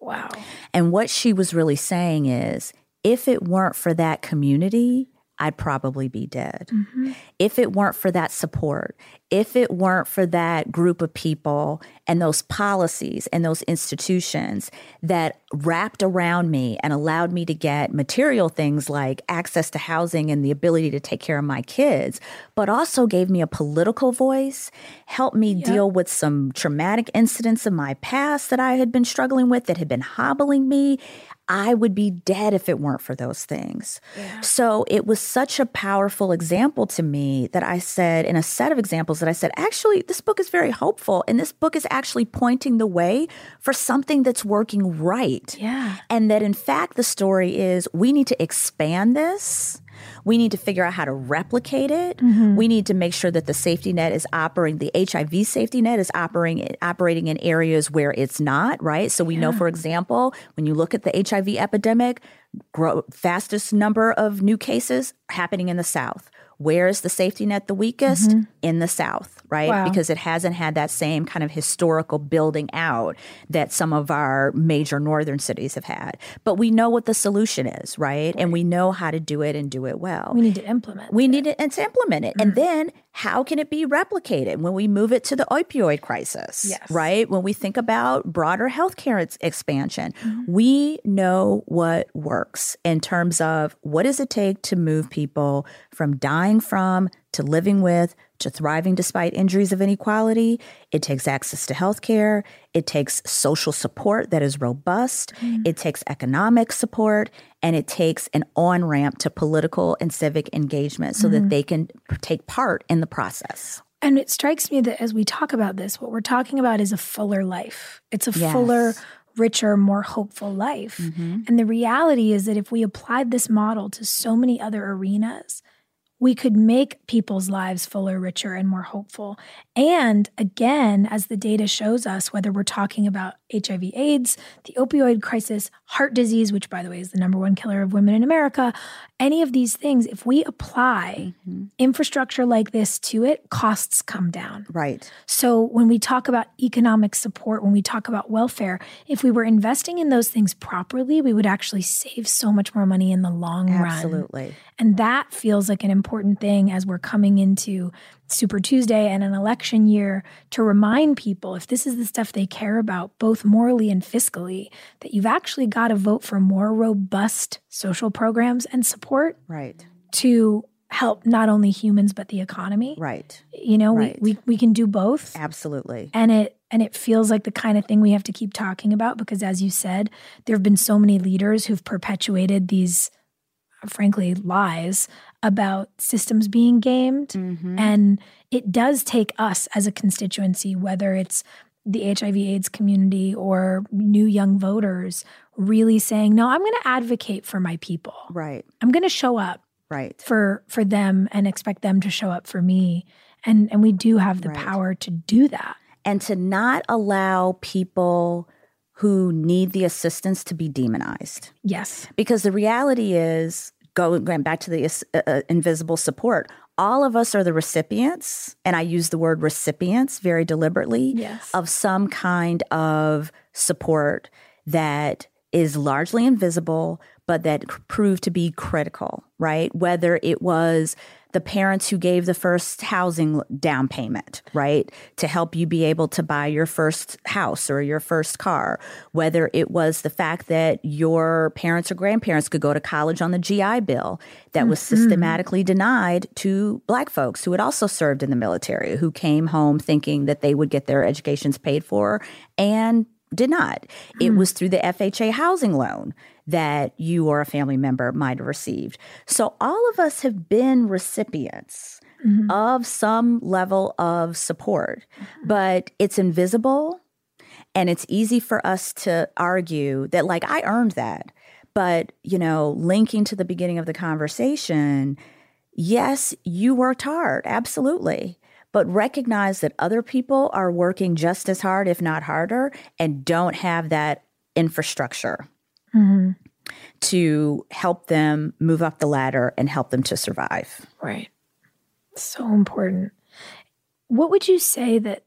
Wow. And what she was really saying is, if it weren't for that community, I'd probably be dead. Mm-hmm. If it weren't for that support, if it weren't for that group of people and those policies and those institutions that wrapped around me and allowed me to get material things like access to housing and the ability to take care of my kids, but also gave me a political voice, helped me yep. deal with some traumatic incidents in my past that I had been struggling with that had been hobbling me, I would be dead if it weren't for those things. Yeah. So it was such a powerful example to me that I said, in a set of examples that I said, actually, this book is very hopeful. And this book is actually pointing the way for something that's working right. Yeah. And that, in fact, the story is we need to expand this. We need to figure out how to replicate it. Mm-hmm. We need to make sure that the safety net is operating, the H I V safety net is operating operating in areas where it's not, right? So we yeah. know, for example, when you look at the H I V epidemic, grow, fastest number of new cases, happening in the South. Where is the safety net the weakest? Mm-hmm. In the South, right? Wow. Because it hasn't had that same kind of historical building out that some of our major northern cities have had. But we know what the solution is, right? right. And we know how to do it and do it well. We need to implement We it. need it and to implement it. Mm-hmm. And then how can it be replicated when we move it to the opioid crisis, yes. right? When we think about broader healthcare ex- expansion, mm-hmm. we know what works in terms of what does it take to move people from dying from to living with to thriving despite injuries of inequality. It takes access to healthcare. It takes social support that is robust. Mm. It takes economic support, and it takes an on-ramp to political and civic engagement so mm. that they can take part in the process. And it strikes me that as we talk about this, what we're talking about is a fuller life. It's a yes. fuller, richer, more hopeful life. Mm-hmm. And the reality is that if we applied this model to so many other arenas, we could make people's lives fuller, richer, and more hopeful. And again, as the data shows us, whether we're talking about H I V AIDS, the opioid crisis, heart disease, which, by the way, is the number one killer of women in America, any of these things, if we apply mm-hmm. infrastructure like this to it, costs come down. Right. So when we talk about economic support, when we talk about welfare, if we were investing in those things properly, we would actually save so much more money in the long Absolutely. run. Absolutely. And that feels like an important thing as we're coming into Super Tuesday and an election year to remind people, if this is the stuff they care about, both morally and fiscally, that you've actually got to vote for more robust social programs and support right. to help not only humans, but the economy. Right. You know, right. We, we, we can do both. Absolutely. And it And it feels like the kind of thing we have to keep talking about because, as you said, there have been so many leaders who've perpetuated these, frankly, lies about systems being gamed. Mm-hmm. And it does take us as a constituency, whether it's the H I V AIDS community or new young voters, really saying, no, I'm going to advocate for my people. Right. I'm going to show up right. for for them and expect them to show up for me. And, and we do have the right. power to do that. And to not allow people who need the assistance to be demonized. Yes. Because the reality is, going back to the uh, invisible support, all of us are the recipients, and I use the word recipients very deliberately, yes. of some kind of support that is largely invisible, but that proved to be critical, right? Whether it was the parents who gave the first housing down payment, right, to help you be able to buy your first house or your first car, whether it was the fact that your parents or grandparents could go to college on the G I Bill that mm-hmm. was systematically denied to Black folks who had also served in the military, who came home thinking that they would get their educations paid for and did not. Mm-hmm. It was through the F H A housing loan that you or a family member might have received. So all of us have been recipients mm-hmm. of some level of support, mm-hmm. but it's invisible, and it's easy for us to argue that, like, I earned that. But, you know, linking to the beginning of the conversation, yes, you worked hard, absolutely. But recognize that other people are working just as hard, if not harder, and don't have that infrastructure. Mm-hmm. to help them move up the ladder and help them to survive. Right. So important. What would you say that,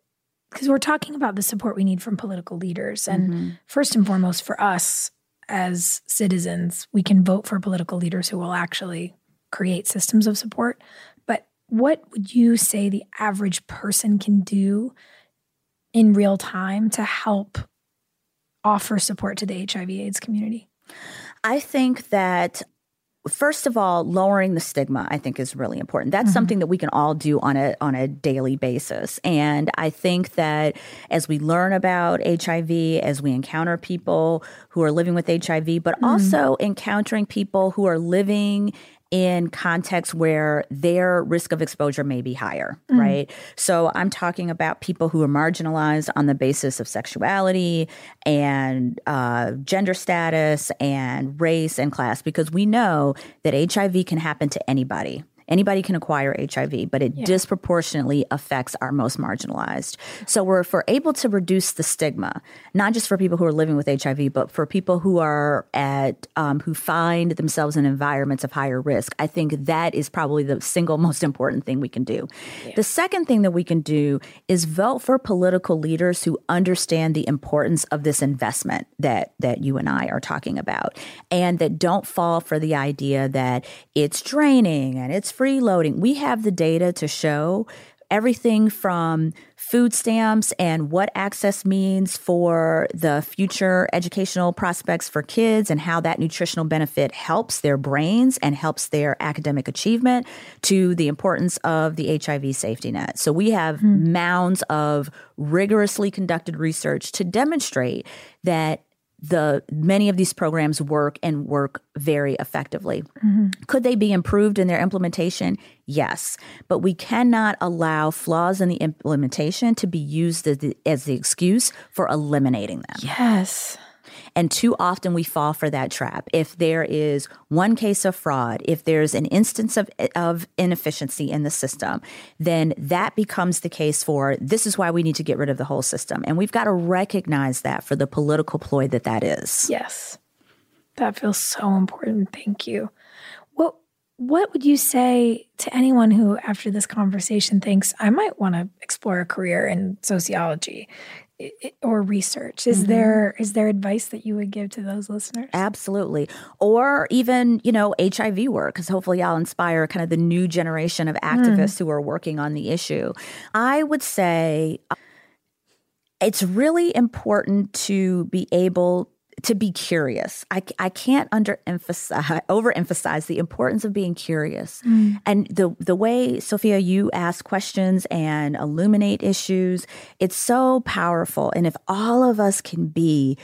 because we're talking about the support we need from political leaders, and mm-hmm. first and foremost for us as citizens, we can vote for political leaders who will actually create systems of support. But what would you say the average person can do in real time to help offer support to the H I V AIDS community? I think that, first of all, lowering the stigma, I think, is really important. That's mm-hmm. something that we can all do on a on a daily basis. And I think that as we learn about H I V, as we encounter people who are living with H I V, but mm-hmm. also encountering people who are living in contexts where their risk of exposure may be higher, mm. right? So I'm talking about people who are marginalized on the basis of sexuality and uh, gender status and race and class, because we know that H I V can happen to anybody. Anybody can acquire H I V, but it yeah. disproportionately affects our most marginalized. So we're, if we're able to reduce the stigma, not just for people who are living with H I V, but for people who are at um, who find themselves in environments of higher risk, I think that is probably the single most important thing we can do. Yeah. The second thing that we can do is vote for political leaders who understand the importance of this investment that that you and I are talking about, and that don't fall for the idea that it's draining and it's freeloading. We have the data to show everything from food stamps and what access means for the future educational prospects for kids and how that nutritional benefit helps their brains and helps their academic achievement, to the importance of the H I V safety net. So we have mm-hmm. mounds of rigorously conducted research to demonstrate that the many of these programs work and work very effectively. Mm-hmm. Could they be improved in their implementation? Yes, but we cannot allow flaws in the implementation to be used as the, as the excuse for eliminating them. Yes. And too often we fall for that trap. If there is one case of fraud, if there's an instance of, of inefficiency in the system, then that becomes the case for this is why we need to get rid of the whole system. And we've got to recognize that for the political ploy that that is. Yes. That feels so important. Thank you. What, what would you say to anyone who, after this conversation, thinks I might want to explore a career in sociology or research? Is mm-hmm. there is there advice that you would give to those listeners? Absolutely. Or even, you know, H I V work, because hopefully I'll inspire kind of the new generation of activists mm. who are working on the issue. I would say it's really important to be able to be curious. I, I can't underemphasize, overemphasize the importance of being curious. Mm. And the the way, Sophia, you ask questions and illuminate issues, it's so powerful. And if all of us can be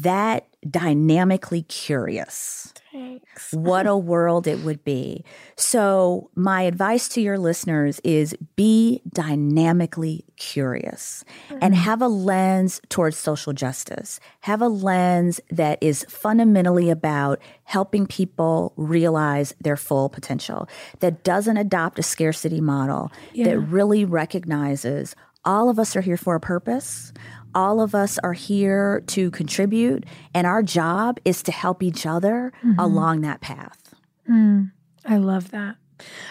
that dynamically curious, thanks, what a world it would be. So my advice to your listeners is be dynamically curious mm-hmm. and have a lens towards social justice. Have a lens that is fundamentally about helping people realize their full potential, that doesn't adopt a scarcity model, yeah. that really recognizes all of us are here for a purpose. All of us are here to contribute, and our job is to help each other mm-hmm. along that path. Mm, I love that.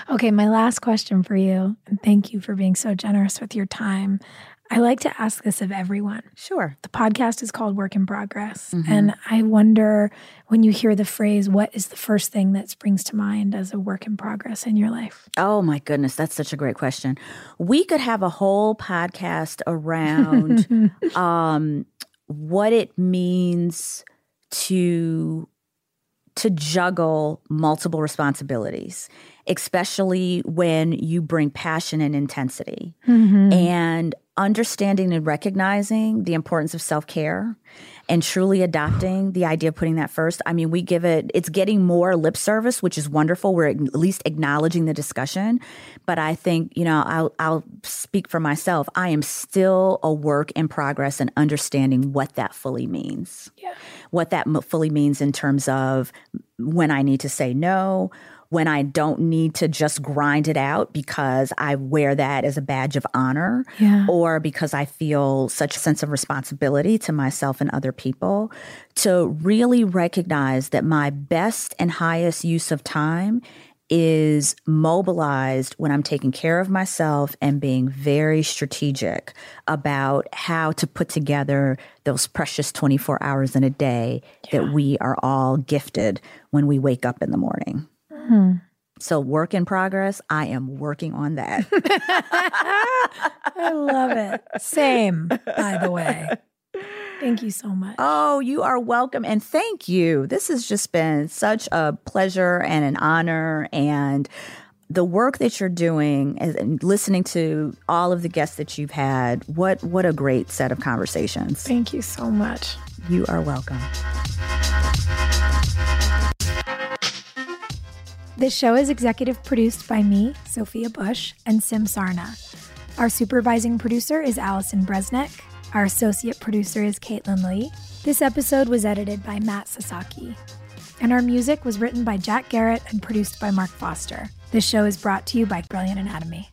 Okay, my last question for you, and thank you for being so generous with your time. I like to ask this of everyone. Sure. The podcast is called Work in Progress, mm-hmm. and I wonder, when you hear the phrase, what is the first thing that springs to mind as a work in progress in your life? Oh, my goodness. That's such a great question. We could have a whole podcast around um, what it means to to juggle multiple responsibilities, especially when you bring passion and intensity. Mm-hmm. And understanding and recognizing the importance of self-care and truly adopting the idea of putting that first. I mean, we give it, it's getting more lip service, which is wonderful. We're at least acknowledging the discussion. But I think, you know, I'll, I'll speak for myself. I am still a work in progress in understanding what that fully means, yeah. what that fully means in terms of when I need to say no, when I don't need to just grind it out because I wear that as a badge of honor yeah. or because I feel such a sense of responsibility to myself and other people, to really recognize that my best and highest use of time is mobilized when I'm taking care of myself and being very strategic about how to put together those precious twenty-four hours in a day yeah. that we are all gifted when we wake up in the morning. Hmm. So work in progress, I am working on that. I love it. Same, by the way. Thank you so much. Oh, you are welcome. And thank you. This has just been such a pleasure and an honor. And the work that you're doing and listening to all of the guests that you've had, what, what a great set of conversations. Thank you so much. You are welcome. This show is executive produced by me, Sophia Bush, and Sim Sarna. Our supervising producer is Allison Bresnick. Our associate producer is Caitlin Lee. This episode was edited by Matt Sasaki. And our music was written by Jack Garrett and produced by Mark Foster. This show is brought to you by Brilliant Anatomy.